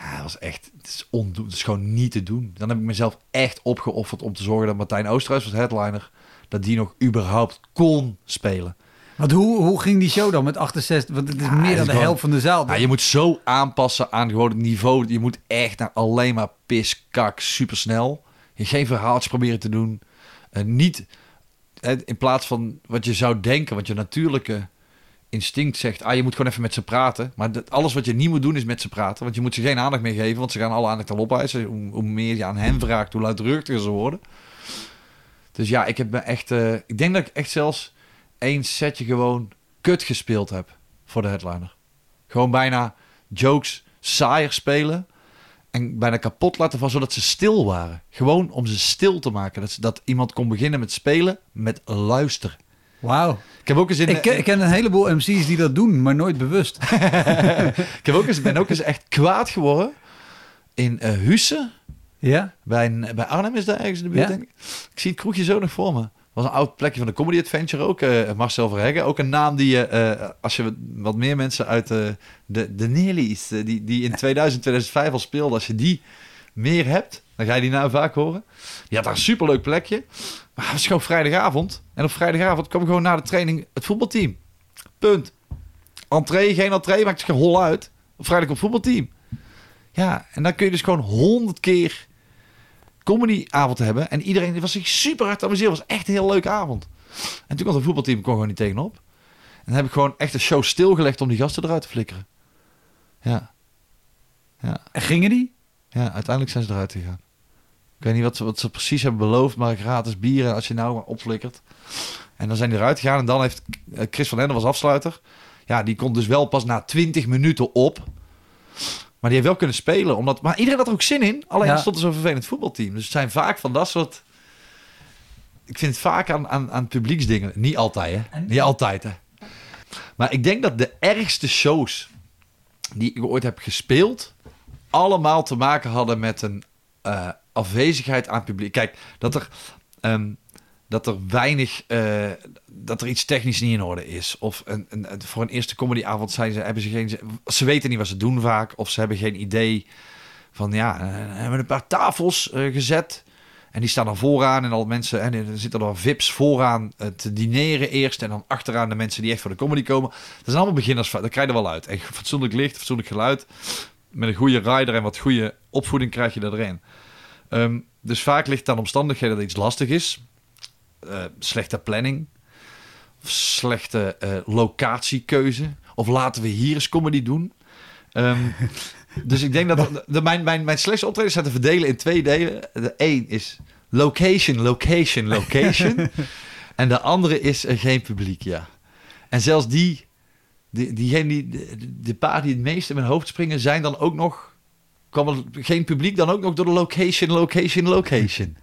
Ja, dat was echt, het is, ondoen, het is gewoon niet te doen. Dan heb ik mezelf echt opgeofferd om te zorgen dat Martijn Oosterhuis als headliner, dat die nog überhaupt kon spelen. Want hoe, hoe ging die show dan met achtenzestig? Want het is ja, meer dan is de gewoon, helft van de zaal. Ja, je moet zo aanpassen aan gewoon het niveau. Je moet echt naar alleen maar pis, kak, supersnel. Je geen verhaaltjes proberen te doen. Uh, niet uh, in plaats van wat je zou denken, wat je natuurlijke... instinct zegt, ah, je moet gewoon even met ze praten. Maar dat, alles wat je niet moet doen is met ze praten. Want je moet ze geen aandacht meer geven, want ze gaan alle aandacht al opeisen. Hoe, hoe meer je aan hen vraagt, hoe luidruchtiger ze worden. Dus ja, ik heb me echt... Uh, ik denk dat ik echt zelfs één setje gewoon kut gespeeld heb voor de headliner. Gewoon bijna jokes saaier spelen en bijna kapot laten van, zodat ze stil waren. Gewoon om ze stil te maken. Dat, dat iemand kon beginnen met spelen, met luisteren. Wauw. Ik heb ook eens in... Ik ken, ik ken een heleboel M C's die dat doen, maar nooit bewust. Ik heb ook eens, ben ook eens echt kwaad geworden in uh, Husse. Ja? Bij, een, bij Arnhem is daar ergens in de buurt, ja? denk ik. Ik zie het kroegje zo nog voor me. Was een oud plekje van de Comedy Adventure ook. Uh, Marcel Veren, ook een naam die je... Uh, als je wat meer mensen uit uh, de, de Nellies, uh, die, die in tweeduizend, tweeduizend vijf al speelden, als je die meer hebt... Dan ga je die nou vaak horen. Die had daar een superleuk plekje. Maar het was gewoon vrijdagavond. En op vrijdagavond kwam gewoon na de training het voetbalteam. Punt. Entree, geen entree. Maakt zich geen hol uit. Op vrijdag op voetbalteam. Ja, en dan kun je dus gewoon honderd keer comedyavond hebben. En iedereen was zich super hard amuseren. Het was echt een heel leuke avond. En toen kwam het voetbalteam kon gewoon niet tegenop. En dan heb ik gewoon echt een show stilgelegd om die gasten eruit te flikkeren. Ja. ja. En gingen die? Ja, uiteindelijk zijn ze eruit gegaan. Ik weet niet wat ze, wat ze precies hebben beloofd, maar gratis bieren als je nou maar opflikkert. En dan zijn die eruit gegaan en dan heeft Chris van Enden was afsluiter. Ja, die komt dus wel pas na twintig minuten op. Maar die heeft wel kunnen spelen. Omdat, maar iedereen had er ook zin in. Alleen ja. stond er zo'n vervelend voetbalteam. Dus het zijn vaak van dat soort ik vind het vaak aan, aan, aan publieksdingen. Niet altijd, hè. Niet altijd, hè. Maar ik denk dat de ergste shows die ik ooit heb gespeeld allemaal te maken hadden met een uh, afwezigheid aan publiek. Kijk, dat er, um, dat er weinig... Uh, dat er iets technisch niet in orde is. Of een, een, voor een eerste comedyavond zijn ze, hebben ze geen... Ze weten niet wat ze doen vaak. Of ze hebben geen idee van... Ja, uh, hebben een paar tafels uh, gezet... En die staan dan vooraan en al mensen... En er zitten dan V I P's vooraan te dineren eerst... en dan achteraan de mensen die echt voor de comedy komen. Dat zijn allemaal beginners, dat krijg je er wel uit. En fatsoenlijk licht, fatsoenlijk geluid. Met een goede rider en wat goede opvoeding krijg je dat erin. Um, dus vaak ligt het aan omstandigheden dat iets lastig is. Uh, slechte planning. Of slechte uh, locatiekeuze. Of laten we hier eens comedy doen. Um, Dus ik denk dat de, mijn, mijn, mijn slechtste optredens zijn te verdelen in twee delen. De één is location, location, location. En de andere is er geen publiek, ja. En zelfs die, die, die, die, de paar die het meest in mijn hoofd springen, zijn dan ook nog, kwam er geen publiek dan ook nog door de location, location, location.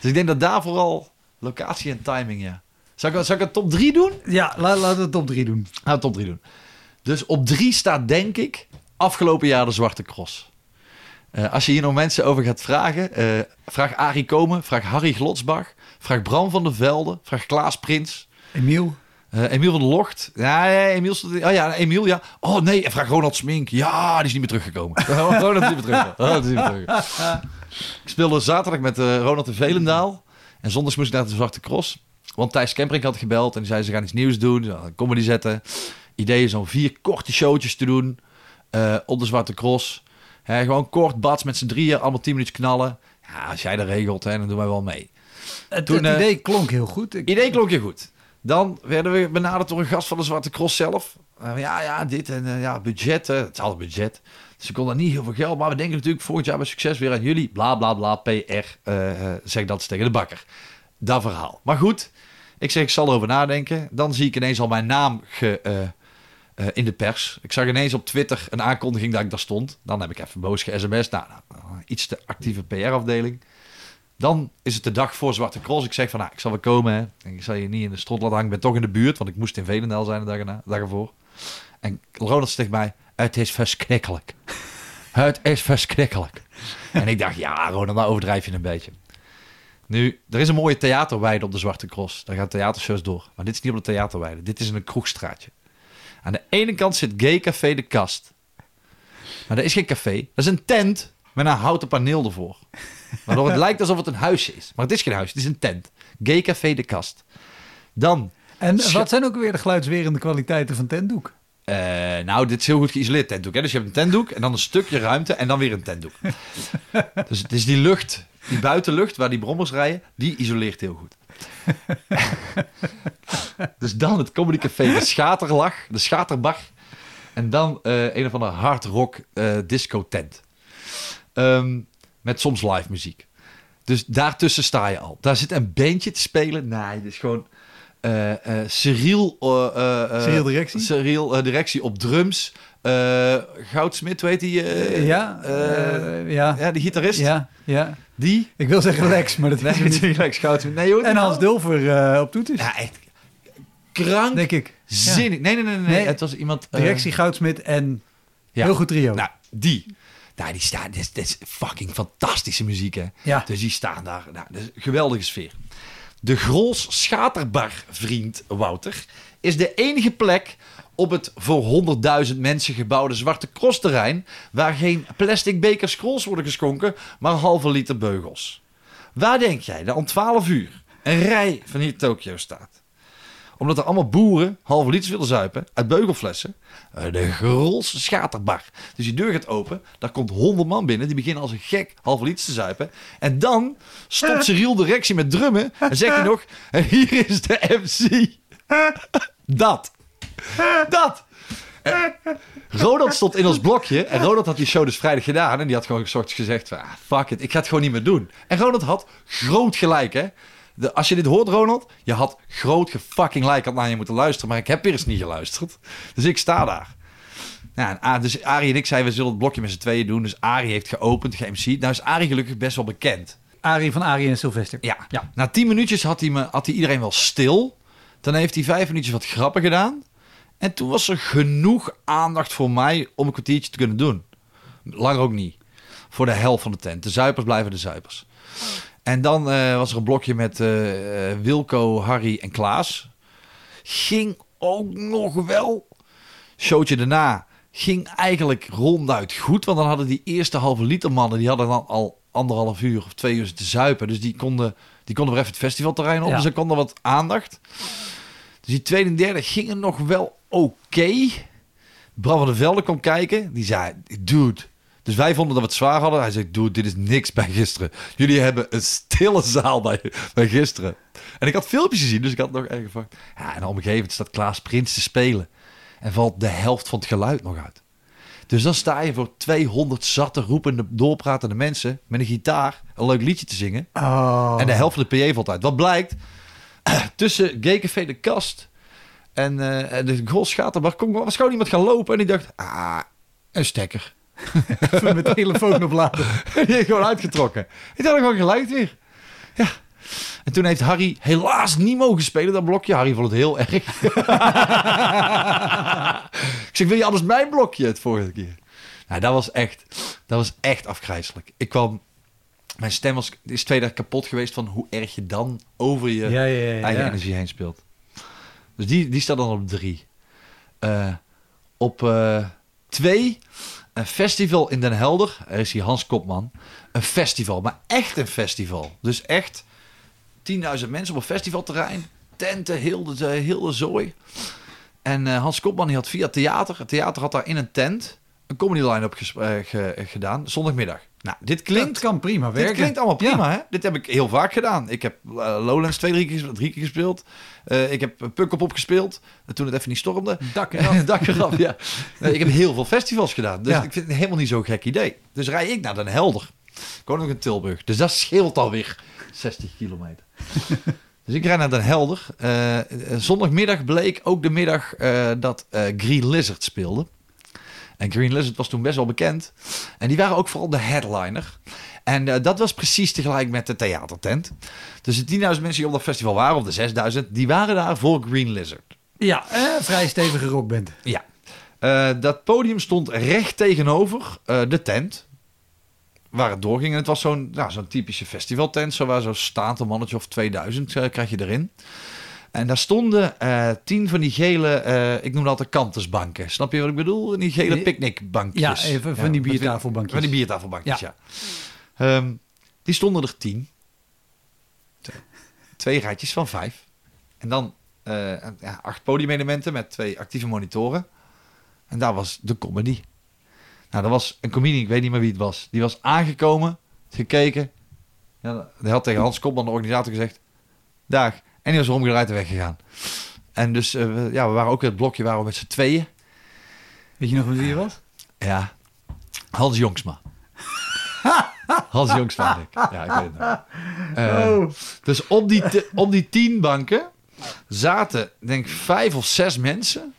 Dus ik denk dat daar vooral locatie en timing, ja. Zou ik, zou ik een top drie doen? Ja, laten we het top drie doen. Laten we het top drie doen. Dus op drie staat denk ik... afgelopen jaar de Zwarte Cross. Uh, als je hier nog mensen over gaat vragen... Uh, vraag Arie Komen, vraag Harry Glotsbach... vraag Bram van der Velde, vraag Klaas Prins... Emiel. Uh, Emiel van der Locht. Ja, ja, Emiel, oh ja, Emiel, ja. Oh nee, vraag Ronald Smink. Ja, die is niet meer teruggekomen. Ronald is niet meer teruggekomen. Ronald is niet meer teruggekomen. Ik speelde zaterdag met uh, Ronald in Velendaal... en zondags moest ik naar de Zwarte Cross... want Thijs Kemperink had gebeld... en die zei ze gaan iets nieuws doen, ze gaan een comedy zetten. Idee is om vier korte showtjes te doen... Uh, op de Zwarte Cross. He, gewoon kort, bats, met z'n drieën, allemaal tien minuten knallen. Ja, als jij dat regelt, hè, dan doen wij wel mee. Het, Toen, het idee uh, klonk heel goed. Het idee klonk heel goed. Dan werden we benaderd door een gast van de Zwarte Cross zelf. Uh, ja, ja, dit en uh, ja, budget. Uh, het is al budget. Dus ik kon daar niet heel veel geld. Maar we denken natuurlijk volgend jaar bij succes weer aan jullie. Bla, bla, bla, P R. Uh, zeg dat eens tegen de bakker. Dat verhaal. Maar goed, ik zeg, ik zal erover nadenken. Dan zie ik ineens al mijn naam ge... Uh, Uh, in de pers. Ik zag ineens op Twitter een aankondiging dat ik daar stond. Dan heb ik even boos ge-sms. Nou, nou, iets te actieve P R-afdeling. Dan is het de dag voor Zwarte Cross. Ik zeg van, nou, ik zal wel komen. Hè. Ik zal je niet in de strot laten hangen. Ik ben toch in de buurt, want ik moest in Velendaal zijn de dag, erna, de dag ervoor. En Ronald zegt mij, het is verschrikkelijk. Het is verschrikkelijk. En ik dacht, ja Ronald, nou overdrijf je een beetje. Nu, er is een mooie theaterweide op de Zwarte Cross. Daar gaan theatershows door. Maar dit is niet op de theaterweide. Dit is in een kroegstraatje. Aan de ene kant zit Gay Café de Kast. Maar dat is geen café. Dat is een tent met een houten paneel ervoor. Waardoor het lijkt alsof het een huisje is. Maar het is geen huisje, het is een tent. Gay Café de Kast. Dan... En scha- wat zijn ook weer de geluidswerende kwaliteiten van tentdoek? Uh, nou, dit is heel goed geïsoleerd tentdoek. Hè? Dus je hebt een tentdoek en dan een stukje ruimte en dan weer een tentdoek. Dus het is die lucht, die buitenlucht waar die brommers rijden, die isoleert heel goed. Dus dan het Comedy Café, de Schaterlach, de Schaterbar. En dan uh, een of andere hard rock uh, disco tent. Um, met soms live muziek. Dus daartussen sta je al. Daar zit een bandje te spelen. Nee, dit is gewoon uh, uh, Cyril, uh, uh, Cyril Directie, Cyril, uh, directie op drums. Uh, Goudsmit, weet hij? Uh, ja, uh, uh, ja. ja, die gitarist. Ja, ja. Die? Ik wil zeggen Lex, maar dat nee, is niet. Lex Goudsmit. Nee, joh, en Hans Dulver uh, op toeters. Ja, echt. Krank. Denk ik. Zinnig. Ja. Nee, nee, nee, nee, nee. Het was iemand... Directie uh, Goudsmit en ja. Heel goed trio. Nou, die. Nou, die staan... Dit is fucking fantastische muziek, hè. Ja. Dus die staan daar. Nou, dat is een geweldige sfeer. De Grols Schaterbar, vriend Wouter, is de enige plek... op het voor honderdduizend mensen gebouwde Zwarte Cross-terrein... waar geen plastic bekers Grols worden geschonken... maar halve liter beugels. Waar denk jij dat om twaalf uur een rij van hier Tokio staat? Omdat er allemaal boeren halve liters willen zuipen... uit beugelflessen, de Grols Schaterbar. Dus die deur gaat open, daar komt honderd man binnen... die beginnen als een gek halve liters te zuipen. En dan stopt Cyril Directie met drummen... en zegt hij nog, en hier is de M C. Dat... Dat! En Ronald stond in ons blokje. En Ronald had die show dus vrijdag gedaan. En die had gewoon een soort gezegd van... Ah, fuck it, ik ga het gewoon niet meer doen. En Ronald had groot gelijk, hè. De, als je dit hoort, Ronald... Je had groot gefucking gelijk. Had naar je moeten luisteren. Maar ik heb weer eens niet geluisterd. Dus ik sta daar. Nou, en, dus Arie en ik zeiden... We zullen het blokje met z'n tweeën doen. Dus Arie heeft geopend, ge-emceed. Nou is Arie gelukkig best wel bekend. Arie van Arie en Sylvester. Ja. ja. Na tien minuutjes had hij, me, had hij iedereen wel stil. Dan heeft hij vijf minuutjes wat grappen gedaan. En toen was er genoeg aandacht voor mij om een kwartiertje te kunnen doen. Langer ook niet. Voor de helft van de tent. De zuipers blijven de zuipers. Oh. En dan uh, was er een blokje met uh, Wilco, Harry en Klaas. Ging ook nog wel. Showtje daarna ging eigenlijk ronduit goed. Want dan hadden die eerste halve liter mannen... die hadden dan al anderhalf uur of twee uur te zuipen. Dus die konden, die konden weer even het festivalterrein op. Ja. Dus dan kon er wat aandacht. Dus die tweede en derde gingen nog wel oké. Okay. Bram van der Velde kwam kijken. Die zei, dude... Dus wij vonden dat we het zwaar hadden. Hij zei, dude, dit is niks bij gisteren. Jullie hebben een stille zaal bij, bij gisteren. En ik had filmpjes gezien, dus ik had nog erg gevraagd. Ja, en op een gegeven moment staat Klaas Prins te spelen. En valt de helft van het geluid nog uit. Dus dan sta je voor tweehonderd zatte, roepende, doorpratende mensen... met een gitaar een leuk liedje te zingen. Oh. En de helft van de P A valt uit. Wat blijkt, tussen G K V de Kast en uh, de Grols Schaterbar... was gewoon iemand gaan lopen en ik dacht, ah, een stekker. Even met de telefoon opladen. Die heeft gewoon uitgetrokken. Ik had gewoon gelijk weer. Ja. En toen heeft Harry helaas niet mogen spelen dat blokje. Harry vond het heel erg. Ik zeg, wil je anders mijn blokje het vorige keer? Nou, dat was echt, dat was echt afgrijselijk. Ik kwam, mijn stem was, is twee dagen kapot geweest van hoe erg je dan over je ja, ja, ja, eigen ja. energie heen speelt. Dus die, die staat dan op drie. Uh, op uh, twee... Een festival in Den Helder. Er is hier Hans Kopman. Een festival, maar echt een festival. Dus echt tienduizend mensen op een festivalterrein. Tenten, heel de, heel de zooi. En uh, Hans Kopman die had via theater... Het theater had daar in een tent... een comedy line-up ges- uh, ge- gedaan. Zondagmiddag. Nou, dit klinkt... Dat kan prima werken. Dit klinkt allemaal prima, ja. hè? Dit heb ik heel vaak gedaan. Ik heb uh, Lowlands twee, drie keer, drie keer gespeeld. Uh, ik heb Pukkelpop gespeeld. En toen het even niet stormde. Dak eraf. Dak eraf, ja. Uh, ik heb heel veel festivals gedaan. Dus ja. ik vind het helemaal niet zo'n gek idee. Dus rij ik naar Den Helder. Koning in Tilburg. Dus dat scheelt alweer zestig kilometer. Dus ik rijd naar Den Helder. Uh, zondagmiddag bleek ook de middag uh, dat uh, Green Lizard speelde. En Green Lizard was toen best wel bekend. En die waren ook vooral de headliner. En uh, dat was precies tegelijk met de theatertent. Dus de tienduizend mensen die op dat festival waren, of de zesduizend, die waren daar voor Green Lizard. Ja, eh, vrij stevige rockband. Ja. Uh, dat podium stond recht tegenover uh, de tent, waar het doorging. En het was zo'n, nou, zo'n typische festivaltent, zo waar zo'n staand een mannetje of tweeduizend uh, krijg je erin. En daar stonden uh, tien van die gele, uh, ik noem dat de kantersbanken. Snap je wat ik bedoel? Die gele picknickbankjes. Ja, even van ja, die biertafelbankjes. Van die biertafelbankjes, ja. ja. Um, die stonden er tien. Twee, twee rijtjes van vijf. En dan uh, ja, acht podiumelementen met twee actieve monitoren. En daar was de comedy. Nou, dat was een comedian, ik weet niet meer wie het was. Die was aangekomen, gekeken. Ja, die had tegen Hans Kopman, de organisator, gezegd... Dag. En die was omgedraaid en weggegaan. En dus, uh, ja, we waren ook in het blokje, waren we met z'n tweeën. Weet je nog wie je was? Ja, Hans Jongsma. Hans Jongsma, denk ik. Ja, ik weet het nog. Uh, oh. Dus op die, te, op die tien banken zaten, denk ik, vijf of zes mensen.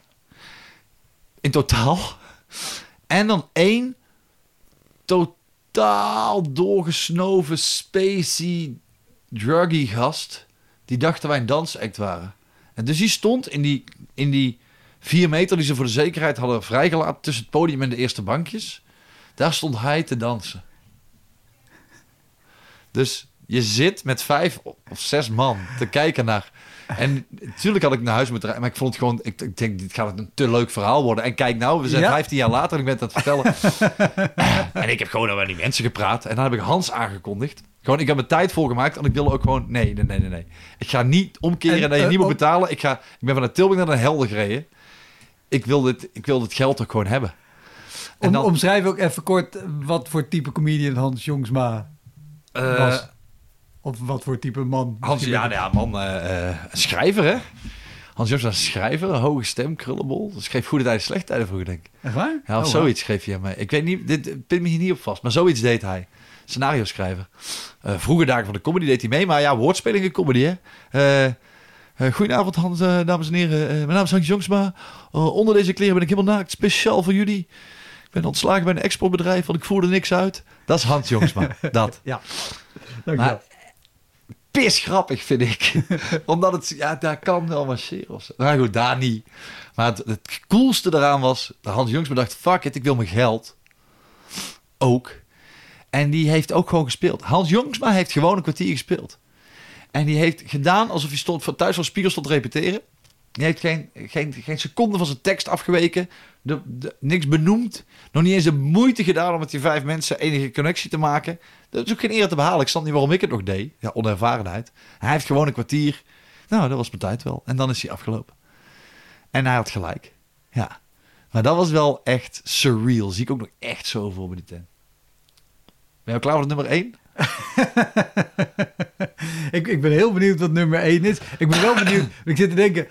In totaal. En dan één totaal doorgesnoven, spacey, druggy gast... Die dachten wij een dansact waren. En dus die stond in die, in die vier meter die ze voor de zekerheid hadden vrijgelaten... tussen het podium en de eerste bankjes. Daar stond hij te dansen. Dus je zit met vijf of zes man te kijken naar... En natuurlijk had ik naar huis moeten rijden. Maar ik vond het gewoon... Ik, ik denk, dit gaat een te leuk verhaal worden. En kijk nou, we zijn ja. vijftien jaar later en ik ben het aan het vertellen. En ik heb gewoon over die mensen gepraat. En dan heb ik Hans aangekondigd. Gewoon, ik heb mijn tijd volgemaakt en ik wil ook gewoon... Nee, nee, nee, nee. nee. Ik ga niet omkeren en dat je uh, niet moet om... betalen. Ik, ga, ik ben vanuit Tilburg naar Den Helder gereden. Ik wil dit, ik wil dit geld ook gewoon hebben. En om, dan... Omschrijf ook even kort wat voor type comedian Hans Jongsma uh, was. Of wat voor type man? Hans, ja, ja, man, uh, uh, schrijver, hè? Hans Jongsma is een schrijver, een hoge stem, krullenbol. Dat schreef goede tijden, slechte tijden vroeger, denk ik. Echt waar? Ja, of oh, zoiets schreef hij aan mij. Ik weet niet, dit pin me hier niet op vast, maar zoiets deed hij. Scenario schrijver. Uh, vroeger dagen van de comedy deed hij mee, maar ja, woordspeling in comedy, hè? Uh, uh, goedenavond, Hans, uh, dames en heren. Uh, mijn naam is Hans Jongsma. Uh, onder deze kleren ben ik helemaal naakt, speciaal voor jullie. ben ontslagen bij een exportbedrijf, want ik voerde niks uit. Dat is Hans Jongsma. Dat. Ja, dankjewel. Pisgrappig vind ik. Omdat het, ja, daar kan wel marcheren of zo. Nou goed, daar niet. Maar het, het coolste daaraan was, Hans Jongsma dacht, fuck it, ik wil mijn geld. Ook. En die heeft ook gewoon gespeeld. Hans Jongsma heeft gewoon een kwartier gespeeld. En die heeft gedaan alsof hij stond, thuis voor spiegel stond te repeteren. Die heeft geen, geen, geen seconde van zijn tekst afgeweken. De, de, niks benoemd. Nog niet eens de moeite gedaan om met die vijf mensen enige connectie te maken. Dat is ook geen eer te behalen. Ik snap niet waarom ik het nog deed. Ja, onervarenheid. Hij heeft gewoon een kwartier. Nou, dat was mijn tijd wel. En dan is hij afgelopen. En hij had gelijk. Ja. Maar dat was wel echt surreal. Zie ik ook nog echt zoveel bij die tent. Ben je klaar voor nummer één? ik, ik ben heel benieuwd wat nummer één is. Ik ben wel benieuwd. Ik zit te denken,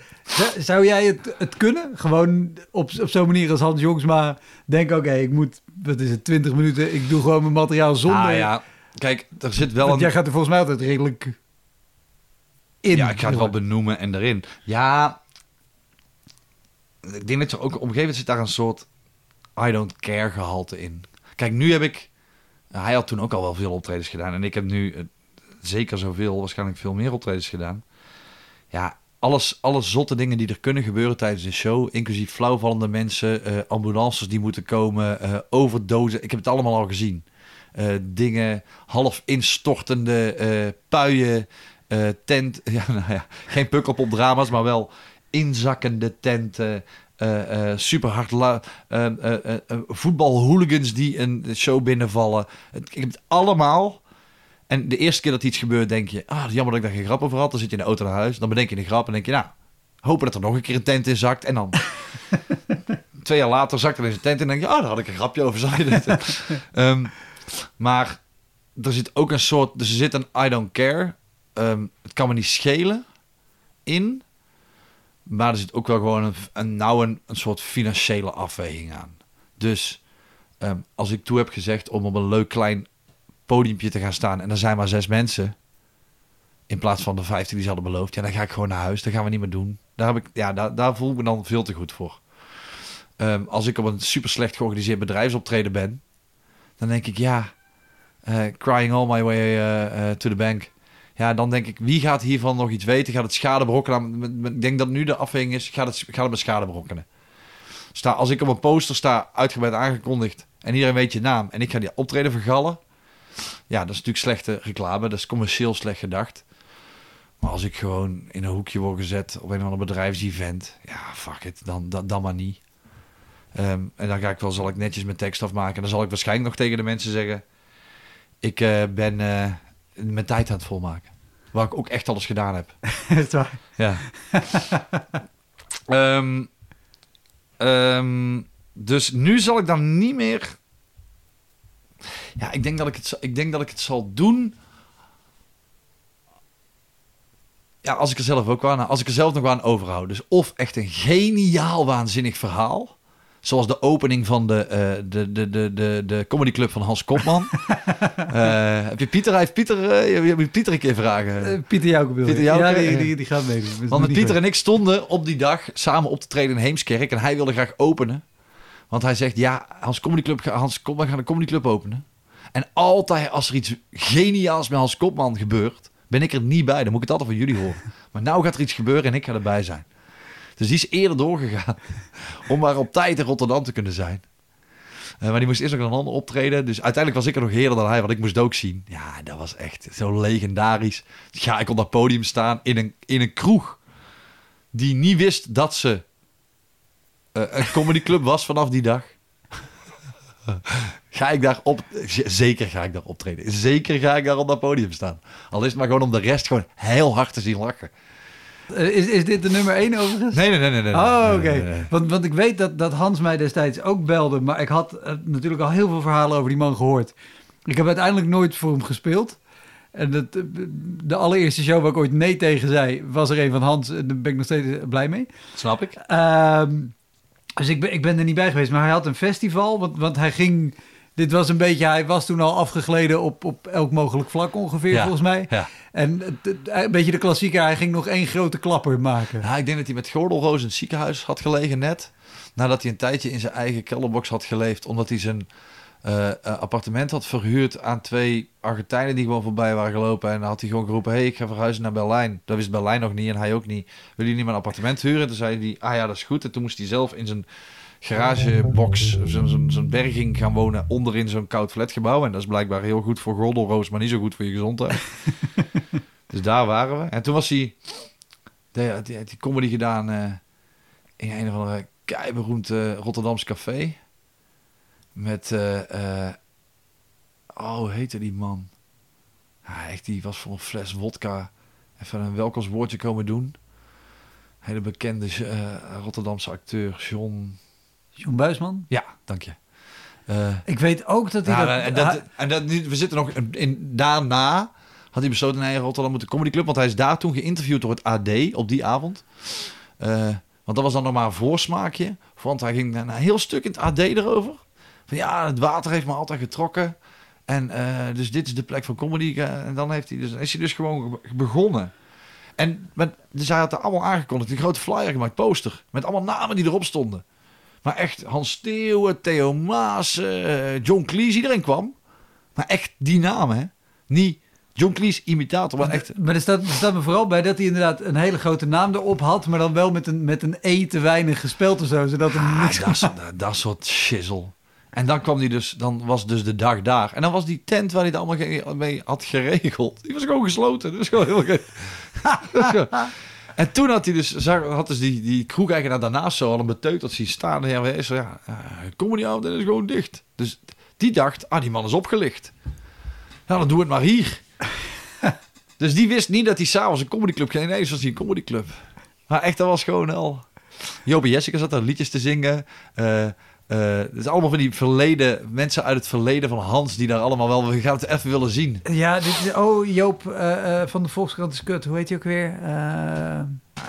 zou jij het, het kunnen? Gewoon op, op zo'n manier als Hans Jongsma. Denk, oké, okay, ik moet, wat is het, twintig minuten. Ik doe gewoon mijn materiaal zonder. Ah ja, kijk, er zit wel een... Jij gaat er volgens mij altijd redelijk in. Ja, ik ga het wel benoemen en erin. Ja, ik denk dat je ook op een gegeven moment zit daar een soort I don't care gehalte in. Kijk, nu heb ik... Hij had toen ook al wel veel optredens gedaan. En ik heb nu uh, zeker zoveel, waarschijnlijk veel meer optredens gedaan. Ja, alles, alle zotte dingen die er kunnen gebeuren tijdens de show. Inclusief flauwvallende mensen, uh, ambulances die moeten komen, uh, overdozen. Ik heb het allemaal al gezien. Uh, dingen, half instortende uh, puien, uh, tent. Ja, nou ja, geen pukkel op drama's, maar wel inzakkende tenten. Uh, uh, super hard la- uh, uh, uh, uh, voetbalhooligans die een show binnenvallen. Ik heb het allemaal. En de eerste keer dat iets gebeurt, denk je... Ah, jammer dat ik daar geen grap over had. Dan zit je in de auto naar huis. Dan bedenk je de grap en denk je... Nou, hopen dat er nog een keer een tent in zakt. En dan... twee jaar later zakt er eens een tent in. En denk je... Ah, daar had ik een grapje over. Zei dit. um, maar er zit ook een soort... Dus er zit een I don't care. Um, het kan me niet schelen. In... Maar er zit ook wel gewoon een, een, nou een, een soort financiële afweging aan. Dus um, als ik toe heb gezegd om op een leuk klein podiumpje te gaan staan... en er zijn maar zes mensen, in plaats van de vijftien die ze hadden beloofd... ja, dan ga ik gewoon naar huis, dat gaan we niet meer doen. Daar, heb ik, ja, daar, daar voel ik me dan veel te goed voor. Um, als ik op een super slecht georganiseerd bedrijfsoptreden ben... dan denk ik, ja, uh, crying all my way uh, uh, to the bank... Ja, dan denk ik, wie gaat hiervan nog iets weten? Gaat het schade berokkenen? Ik denk dat nu de afweging is, gaat het, gaat het met schade berokkenen? Sta, als ik op een poster sta, uitgebreid aangekondigd... en iedereen weet je naam en ik ga die optreden vergallen... ja, dat is natuurlijk slechte reclame. Dat is commercieel slecht gedacht. Maar als ik gewoon in een hoekje word gezet... op een of ander bedrijfsevent... ja, fuck it, dan, dan, dan maar niet. Um, en dan ga ik wel, zal ik netjes mijn tekst afmaken... en dan zal ik waarschijnlijk nog tegen de mensen zeggen... ik uh, ben... Uh, mijn tijd aan het volmaken. Waar ik ook echt alles gedaan heb. Is het waar? Ja. um, um, dus nu zal ik dan niet meer... Ja, ik denk dat ik het, ik denk dat ik het zal doen... Ja, als ik er zelf ook aan... Als ik er zelf nog aan overhoud. Dus of echt een geniaal waanzinnig verhaal... Zoals de opening van de, uh, de, de, de, de, de comedyclub van Hans Kopman. uh, heb je Pieter, heeft Pieter, uh, je moet Pieter een keer vragen. Uh, Pieter Jouwke. Pieter Jouwke. Ja, die, die, die gaat meedoen. Dus want met Pieter en ik stonden op die dag samen op te treden in Heemskerk. En hij wilde graag openen. Want hij zegt, ja, Hans, comedyclub, Hans Kopman gaat een comedyclub openen. En altijd als er iets geniaals met Hans Kopman gebeurt, ben ik er niet bij. Dan moet ik het altijd van jullie horen. Maar nou gaat er iets gebeuren en ik ga erbij zijn. Dus die is eerder doorgegaan om maar op tijd in Rotterdam te kunnen zijn. Uh, maar die moest eerst nog een ander optreden. Dus uiteindelijk was ik er nog eerder dan hij, want ik moest het ook zien. Ja, dat was echt zo legendarisch. Ja, ik kon op dat podium staan in een, in een kroeg die niet wist dat ze uh, een comedyclub was vanaf die dag. Ga ik daar op... Zeker ga ik daar optreden. Zeker ga ik daar op dat podium staan. Al is het maar gewoon om de rest gewoon heel hard te zien lachen. Is, is dit de nummer één overigens? Nee, nee, nee. nee, nee oh, oké. Okay. Nee, nee, nee. want, want ik weet dat, dat Hans mij destijds ook belde. Maar ik had uh, natuurlijk al heel veel verhalen over die man gehoord. Ik heb uiteindelijk nooit voor hem gespeeld. En dat, de allereerste show waar ik ooit nee tegen zei... was er een van Hans. En daar ben ik nog steeds blij mee. Snap ik. Uh, dus ik ben, ik ben er niet bij geweest. Maar hij had een festival. Want, want hij ging... Dit was een beetje... Hij was toen al afgegleden op, op elk mogelijk vlak ongeveer, ja, volgens mij. Ja. En een beetje de klassieker. Hij ging nog één grote klapper maken. Ja, ik denk dat hij met gordelroos in het ziekenhuis had gelegen net. nadat hij een tijdje in zijn eigen kellerbox had geleefd, omdat hij zijn uh, appartement had verhuurd aan twee Argentijnen die gewoon voorbij waren gelopen. En dan had hij gewoon geroepen, hey, ik ga verhuizen naar Berlijn. Dat wist Berlijn nog niet en hij ook niet. Wil je niet mijn appartement huren? Toen zei hij, ah ja, dat is goed. En toen moest hij zelf in zijn garagebox, zo'n, zo'n, zo'n berging gaan wonen onderin zo'n koud flatgebouw. En dat is blijkbaar heel goed voor gordelroos, maar niet zo goed voor je gezondheid. Dus daar waren we. En toen was hij, die had die comedy gedaan uh, in een of andere keiberoemd uh, Rotterdamse café. Met, uh, uh, oh, hoe heette die man? Ja, echt, die was voor een fles wodka even een welkomstwoordje komen doen. Hele bekende uh, Rotterdamse acteur, John... John Buisman? Ja, dank je. Uh, ik weet ook dat hij nou, dat... En, dat, ha- en dat, we zitten nog in, in daarna... had hij besloten, nee, Rotterdam moet de Comedy Club... want hij is daar toen geïnterviewd door het A D op die avond. Uh, want dat was dan nog maar een voorsmaakje. Want hij ging een heel stuk in het A D erover. Van ja, het water heeft me altijd getrokken. En uh, dus dit is de plek van comedy. Uh, en dan heeft hij dus, is hij dus gewoon begonnen. En met, dus hij had er allemaal aangekondigd. Een grote flyer gemaakt, poster. Met allemaal namen die erop stonden. Maar echt, Hans Steeuwen, Theo Maas, uh, John Cleese, iedereen kwam. Maar echt die namen, hè. Niet... John Cleese imitator, maar echt... Maar er staat, er staat me vooral bij dat hij inderdaad een hele grote naam erop had... maar dan wel met een, met een E te weinig gespeld of zo, zodat er ah, niks... Dat, zo, dat, dat soort shizzle. En dan kwam hij dus, dan was dus de dag daar. En dan was die tent waar hij het allemaal mee had geregeld... die was gewoon gesloten. Dat was gewoon heel ge... En toen had hij dus, had dus die, die kroeg-eigenaar daarnaast zo al een beteut... dat ze staan en ja, hij zei, ja, kom er niet aan, dat is gewoon dicht. Dus die dacht, ah, die man is opgelicht. Nou, dan doe het maar hier... Dus die wist niet dat hij s'avonds een comedyclub ging. Nee, was hij een comedyclub. Maar echt, dat was gewoon al... Joop en Jessica zat daar liedjes te zingen. Uh, uh, het is allemaal van die verleden... Mensen uit het verleden van Hans... die daar allemaal wel... We gaan het even willen zien. Ja, dit, oh, Joop uh, uh, van de Volkskrant is kut. Hoe heet hij ook weer? Uh, ah,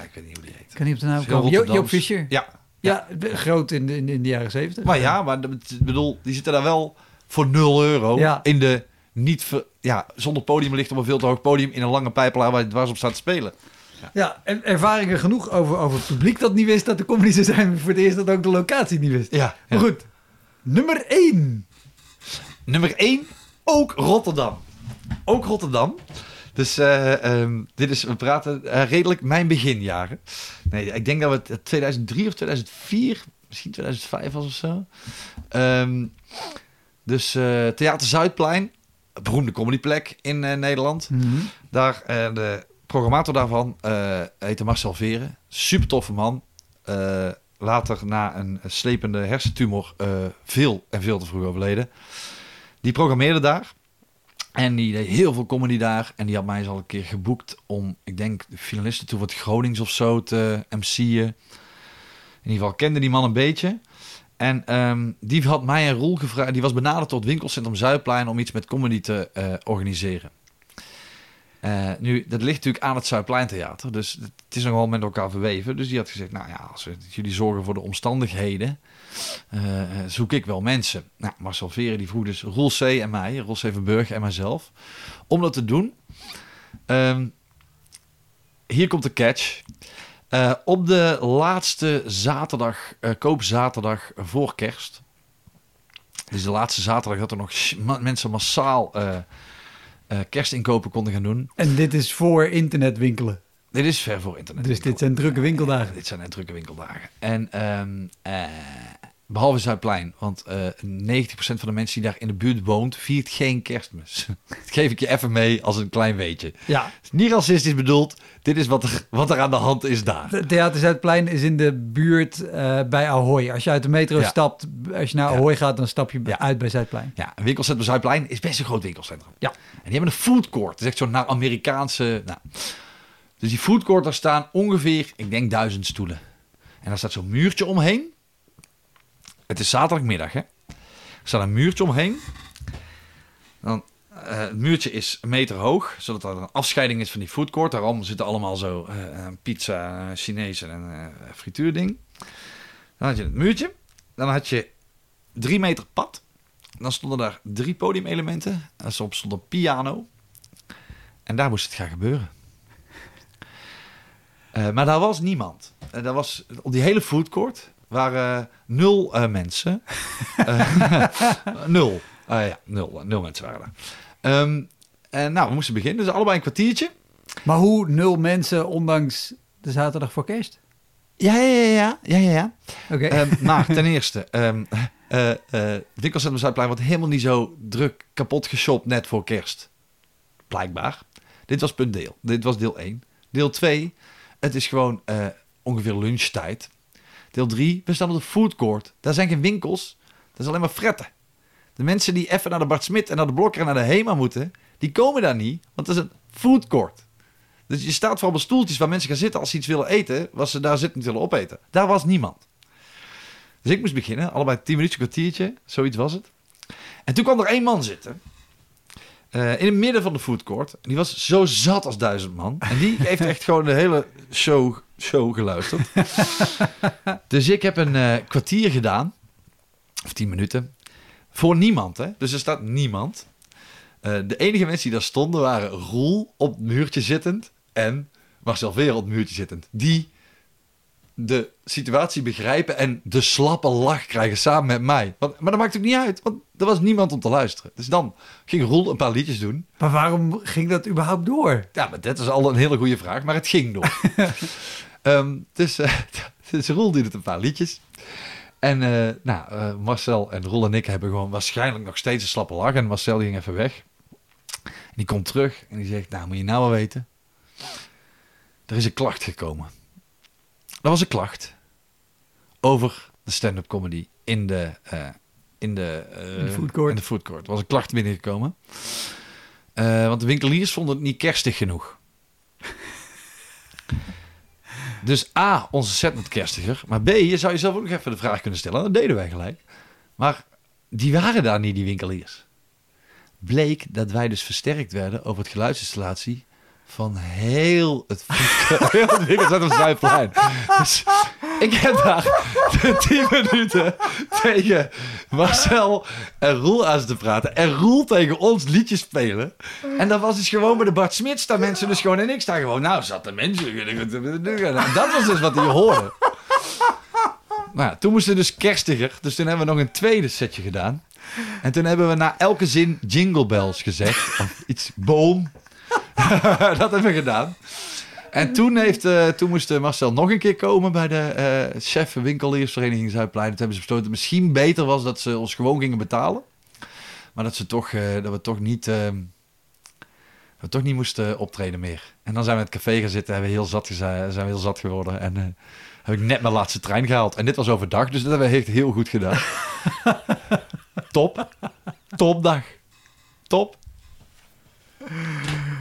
ik weet niet hoe die heet. Ik kan niet op de naam komen. Jo- Joop Fischer. Ja. Ja, ja, groot in de, in de jaren zeventig. Maar ja, maar bedoel, die zitten daar wel voor nul euro. Ja. In de... Niet ver, ja, zonder podium ligt op een veel te hoog podium... in een lange pijplaar waar je dwars op staat te spelen. Ja, ja, en ervaringen genoeg over, over het publiek dat niet wist... dat de comedy zou zijn voor het eerst dat ook de locatie niet wist. Ja, maar ja. Goed, nummer één. Nummer één, ook Rotterdam. Ook Rotterdam. Dus uh, um, dit is, we praten uh, redelijk mijn beginjaren. Nee, ik denk dat we het tweeduizend drie of tweeduizend vier... misschien tweeduizend vijf was of zo. Um, dus uh, Theater Zuidplein... beroemde comedyplek in uh, Nederland. Mm-hmm. Daar, uh, de programmator daarvan uh, heette Marcel Veren. Super toffe man. Uh, later na een slepende hersentumor uh, veel en veel te vroeg overleden. Die programmeerde daar. En die deed heel veel comedy daar. En die had mij eens al een keer geboekt om, ik denk, de finalisten toe wat Gronings of zo te uh, M C'en. In ieder geval kende die man een beetje. En um, die had mij en Roel gevraagd... die was benaderd door het winkelcentrum Zuidplein... om iets met comedy te uh, organiseren. Uh, nu, dat ligt natuurlijk aan het Zuidpleintheater. Dus het is nogal met elkaar verweven. Dus die had gezegd... nou ja, als jullie zorgen voor de omstandigheden... Uh, zoek ik wel mensen. Nou, Marcel Veren die vroeg dus Roel C. en mij... Roel C. van Burg en mijzelf... om dat te doen. Um, hier komt de catch... Uh, op de laatste zaterdag, uh, koopzaterdag voor kerst. Dus de laatste zaterdag dat er nog sh- ma- mensen massaal uh, uh, kerstinkopen konden gaan doen. En dit is voor internetwinkelen? Dit is ver voor internet. Dus dit zijn drukke winkeldagen? Uh, dit zijn drukke winkeldagen. En um, uh, behalve Zuidplein, want uh, negentig procent van de mensen die daar in de buurt woont, viert geen kerstmis. Dat geef ik je even mee als een klein weetje. Ja. Het is niet racistisch bedoeld. Dit is wat er, wat er aan de hand is daar. De Theater Zuidplein is in de buurt uh, bij Ahoy. Als je uit de metro ja. stapt, als je naar Ahoy ja. gaat, dan stap je ja. uit bij Zuidplein. Ja, een winkelcentrum Zuidplein is best een groot winkelcentrum. Ja. En die hebben een foodcourt. Dat is echt zo'n naar Amerikaanse... Nou. Dus die foodcourt, daar staan ongeveer, ik denk, duizend stoelen. En daar staat zo'n muurtje omheen. Het is zaterdagmiddag, hè. Er staat een muurtje omheen. Dan, uh, het muurtje is een meter hoog, zodat er een afscheiding is van die foodcourt. Daarom zitten allemaal zo uh, pizza, uh, Chinees en een uh, frituurding. Dan had je het muurtje. Dan had je drie meter pad. Dan stonden daar drie podiumelementen. Daarop stond een piano. En daar moest het gaan gebeuren. Uh, maar daar was niemand. Uh, daar was, op die hele foodcourt waren nul uh, mensen. uh, nul. Uh, ja, nul. Nul mensen waren er. Um, en nou, we moesten beginnen. Dus allebei een kwartiertje. Maar hoe nul mensen, ondanks de zaterdag voor kerst? Ja, ja, ja. ja, ja, ja, ja. Oké. Okay. Um, maar ten eerste... Um, Uh, uh, dikwijls het Zuidplein wordt helemaal niet zo druk kapot geshopt net voor kerst. Blijkbaar. Dit was punt deel. Dit was deel één. Deel twee, het is gewoon uh, ongeveer lunchtijd. Deel drie, we staan op de foodcourt. Daar zijn geen winkels. Dat is alleen maar fretten. De mensen die even naar de Bart Smit en naar de Blokker en naar de Hema moeten, die komen daar niet, want het is een foodcourt. Dus je staat vooral op stoeltjes waar mensen gaan zitten als ze iets willen eten, wat ze daar zitten willen opeten. Daar was niemand. Dus ik moest beginnen. Allebei tien minuutjes, een kwartiertje. Zoiets was het. En toen kwam er één man zitten. Uh, in het midden van de foodcourt. Die was zo zat als duizend man. En die heeft echt gewoon de hele show, show geluisterd. Dus ik heb een uh, kwartier gedaan. Of tien minuten. Voor niemand, hè. Dus er staat niemand. Uh, de enige mensen die daar stonden waren Roel op het muurtje zittend. En Marcel Veren op het muurtje zittend. Die... de situatie begrijpen en de slappe lach krijgen samen met mij. Want, maar dat maakt ook niet uit, want er was niemand om te luisteren. Dus dan ging Roel een paar liedjes doen. Maar waarom ging dat überhaupt door? Ja, maar dat is al een hele goede vraag, maar het ging door. um, dus, uh, dus Roel deed het een paar liedjes. En uh, nou, uh, Marcel en Roel en ik hebben gewoon waarschijnlijk nog steeds een slappe lach. En Marcel ging even weg. En die komt terug en die zegt, nou moet je nou wel weten. Er is een klacht gekomen. Dat was een klacht over de stand-up comedy in de, uh, in de, uh, in de foodcourt. In de foodcourt. Er was een klacht binnengekomen. Uh, want de winkeliers vonden het niet kerstig genoeg. Dus A, onze set moet kerstiger. Maar B, je zou jezelf ook nog even de vraag kunnen stellen. Dat deden wij gelijk. Maar die waren daar niet, die winkeliers. Bleek dat wij dus versterkt werden over het geluidsinstallatie... van heel het winkel op het Zuidplein. Dus ik heb daar tien minuten tegen Marcel en Roel aan te praten. En Roel tegen ons liedjes spelen. En dat was dus gewoon bij de Bart Smit staan mensen dus gewoon en ik sta gewoon. Nou, zat de mensen. Dat was dus wat die hoorde. Nou ja, toen moesten we dus kerstiger. Dus toen hebben we nog een tweede setje gedaan. En toen hebben we na elke zin jingle bells gezegd. Of iets boom. Dat hebben we gedaan. En toen, heeft, uh, toen moest Marcel nog een keer komen bij de uh, chef winkeliersvereniging Zuidplein. Toen hebben ze besloten dat het misschien beter was dat ze ons gewoon gingen betalen. Maar dat, ze toch, uh, dat we toch niet, uh, we toch niet moesten optreden meer. En dan zijn we in het café gaan zitten en hebben heel zat zijn we heel zat geworden. En uh, heb ik net mijn laatste trein gehaald. En dit was overdag, dus dat hebben we echt heel goed gedaan. Top. Topdag. Top.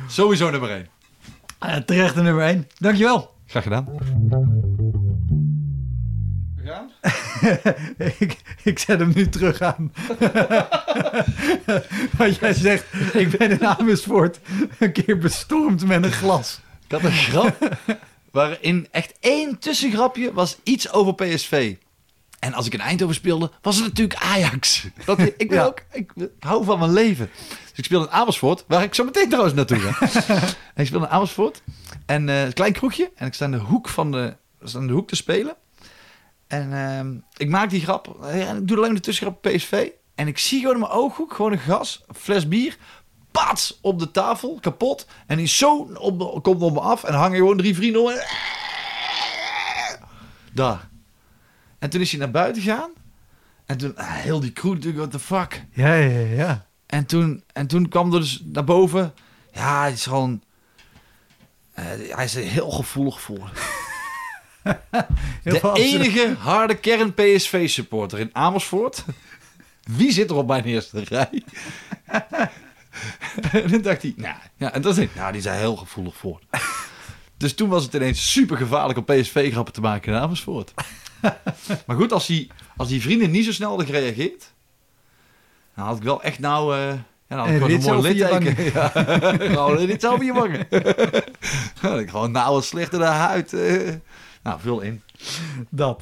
Sowieso nummer één. Uh, terecht de nummer één. Dankjewel. Graag gedaan. We gaan? ik, ik zet hem nu terug aan. Want jij zegt, ik ben in Amersfoort een keer bestormd met een glas. Ik had een grap waarin echt één tussengrapje was iets over P S V. En als ik in Eindhoven speelde, was het natuurlijk Ajax. Dat, ik, ik, ja. ook, ik, ik hou van mijn leven. Dus ik speelde in Amersfoort, waar ik zo meteen trouwens naartoe ga. En ik speelde in Amersfoort. En uh, een klein kroegje. En ik sta aan de hoek, van de, aan de hoek te spelen. En uh, ik maak die grap. En ik doe alleen de tussengrap op P S V. En ik zie gewoon in mijn ooghoek, gewoon een gas, een fles bier. Pats op de tafel, kapot. En die zo op, komt op me af. En hangen gewoon drie vrienden om. En... daar. En toen is hij naar buiten gegaan. En toen, ah, heel die crew natuurlijk, what the fuck. Ja, ja, ja. En toen, en toen kwam er dus naar boven. Ja, hij is gewoon... Uh, hij is er heel gevoelig voor. heel de enige harde kern P S V-supporter in Amersfoort. Wie zit er op mijn eerste rij? En toen dacht hij... Nou, ja, en dat is nou, die is er heel gevoelig voor. Dus toen was het ineens super gevaarlijk om P S V-grappen te maken in Amersfoort. Maar goed, als die, als die vrienden niet zo snel hadden gereageerd... dan had ik wel echt nou... Uh, ja, dan had ik gewoon een mooi litteken. Ja, gewoon dit zelf in je wangen. Dan had ik gewoon nou wat slechter de huid. Uh. Nou, vul in. Dat.